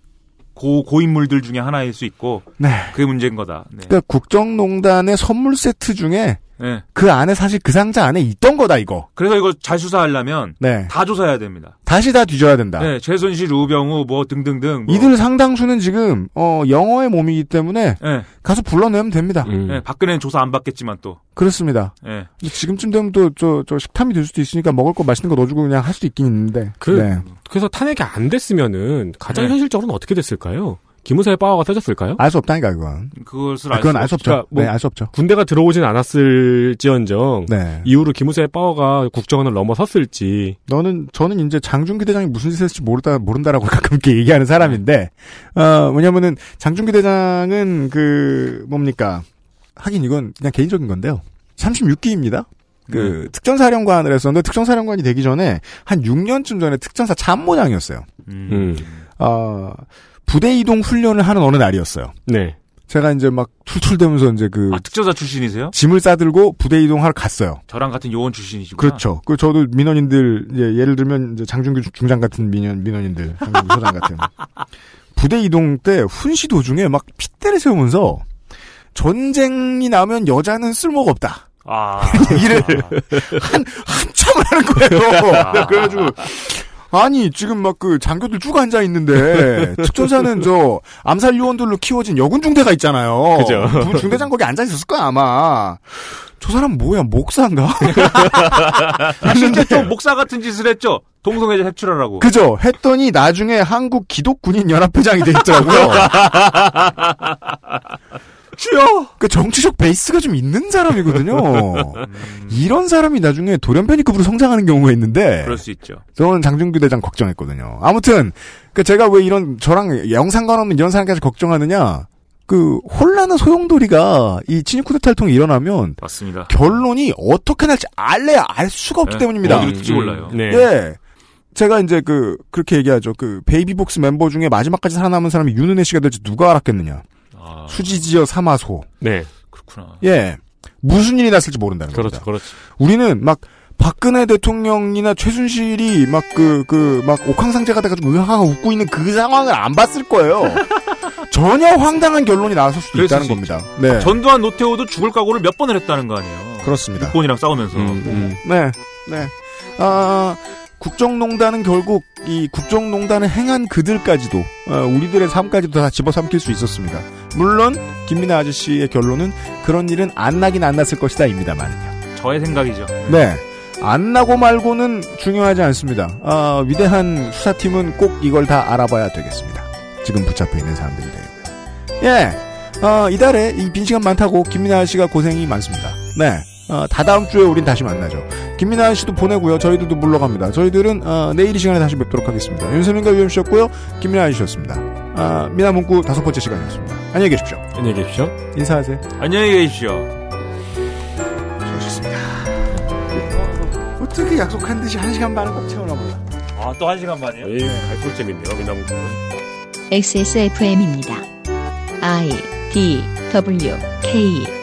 고인물들 중에 하나일 수 있고 네. 그게 문제인 거다. 네. 그러니까 국정농단의 선물 세트 중에 네. 그 안에 사실 그 상자 안에 있던 거다 이거. 그래서 이거 잘 수사하려면 네. 다 조사해야 됩니다. 다시 다 뒤져야 된다. 네, 최순실, 우병우 뭐 등등등. 뭐. 이들 상당수는 지금 영어의 몸이기 때문에 네. 가서 불러내면 됩니다. 네, 박근혜는 조사 안 받겠지만 또. 그렇습니다. 네. 지금쯤 되면 또 저 식탐이 될 수도 있으니까 먹을 거 맛있는 거 넣어주고 그냥 할 수도 있긴 있는데. 네. 그래서 탄핵이 안 됐으면은 가장 네. 현실적으로는 어떻게 됐을까요? 기무사의 파워가 터졌을까요? 알 수 없다니까 그건. 그건 알 수 없죠. 그러니까 뭐 네, 알 수 없죠. 군대가 들어오진 않았을지언정 네. 이후로 기무사의 파워가 국정원을 넘어섰을지. 저는 이제 장준규 대장이 무슨 짓을 했을지 모른다라고 가끔 이렇게 얘기하는 사람인데, 왜냐면은 장준규 대장은 그 뭡니까? 하긴 이건 그냥 개인적인 건데요. 36기입니다. 그 특전사령관을 했었는데 특전사령관이 되기 전에 한 6년쯤 전에 특전사 참모장이었어요. 부대 이동 훈련을 하는 어느 날이었어요. 네. 제가 이제 막 툴툴대면서 이제 특전사 출신이세요? 짐을 싸들고 부대 이동하러 갔어요. 저랑 같은 요원 출신이시구나. 그렇죠. 그 저도 민원인들, 이제 예를 들면 이제 장준규 중장 같은 민원인들, 장준규 소장 같은. 부대 이동 때 훈시 도중에 막 핏대를 세우면서 전쟁이 나면 여자는 쓸모가 없다. 아. 일을 한참을 하는 거예요. 그래가지고. 아니 지금 막 그 장교들 쭉 앉아 있는데 특전사는 저 암살 요원들로 키워진 여군 중대가 있잖아요. 그죠? 중대장 거기 앉아 있었을 거야 아마. 저 사람 뭐야 목사인가? 실제 좀 목사 같은 짓을 했죠. 동성애자 색출하라고. 그죠? 했더니 나중에 한국기독군인연합회장이 돼 있더라고요. 그 정치적 베이스가 좀 있는 사람이거든요. 이런 사람이 나중에 돌연변이급으로 성장하는 경우가 있는데. 그럴 수 있죠. 저는 장준규 대장 걱정했거든요. 아무튼 그 제가 왜 이런 저랑 영 상관없는 이런 사람까지 걱정하느냐. 그 혼란한 소용돌이가 이 친일 쿠데타 통이 일어나면 맞습니다. 결론이 어떻게 날지 알래야 알 수가 없기 때문입니다. 어디로 튈지 몰라요. 네. 예. 제가 이제 그렇게 얘기하죠. 그 베이비복스 멤버 중에 마지막까지 살아남은 사람이 윤은혜 씨가 될지 누가 알았겠느냐. 수지지어 사마소. 네. 그렇구나. 예. 무슨 일이 났을지 모른다는 거죠. 그렇죠, 그렇죠. 우리는 막, 박근혜 대통령이나 최순실이 막 옥황상제가 돼가지고 으하하 웃고 있는 그 상황을 안 봤을 거예요. 전혀 황당한 결론이 나왔을 수도 있다는 겁니다. 네. 전두환 노태우도 죽을 각오를 몇 번을 했다는 거 아니에요. 그렇습니다. 육본이랑 싸우면서. 네. 네. 국정농단은 결국 이 국정농단을 행한 그들까지도 우리들의 삶까지도 다 집어삼킬 수 있었습니다. 물론 김민하 아저씨의 결론은 그런 일은 안 나긴 안 났을 것이다입니다만요. 저의 생각이죠. 네. 안 나고 말고는 중요하지 않습니다. 위대한 수사팀은 꼭 이걸 다 알아봐야 되겠습니다. 지금 붙잡혀 있는 사람들이래요. 예. 이달에 이 빈 시간 많다고 김민하 아저씨가 고생이 많습니다. 네. 다다음 주에 우린 다시 만나죠. 김민아 씨도 보내고요. 저희들도 물러갑니다. 저희들은 내일 이 시간에 다시 뵙도록 하겠습니다. 윤세민과 유엠씨였고요. 김민아 씨였습니다. 민하문구 5번째 시간이었습니다. 안녕히 계십시오. 안녕히 계십시오. 인사하세요. 안녕히 계십시오. 어떻게 약속한 듯이 1시간 반을 꼭 채우나 몰라. 아, 또 1시간 반이요? 에이, 갈꿀 재밌네요. 민하문구. XSFM입니다. I, D, W, K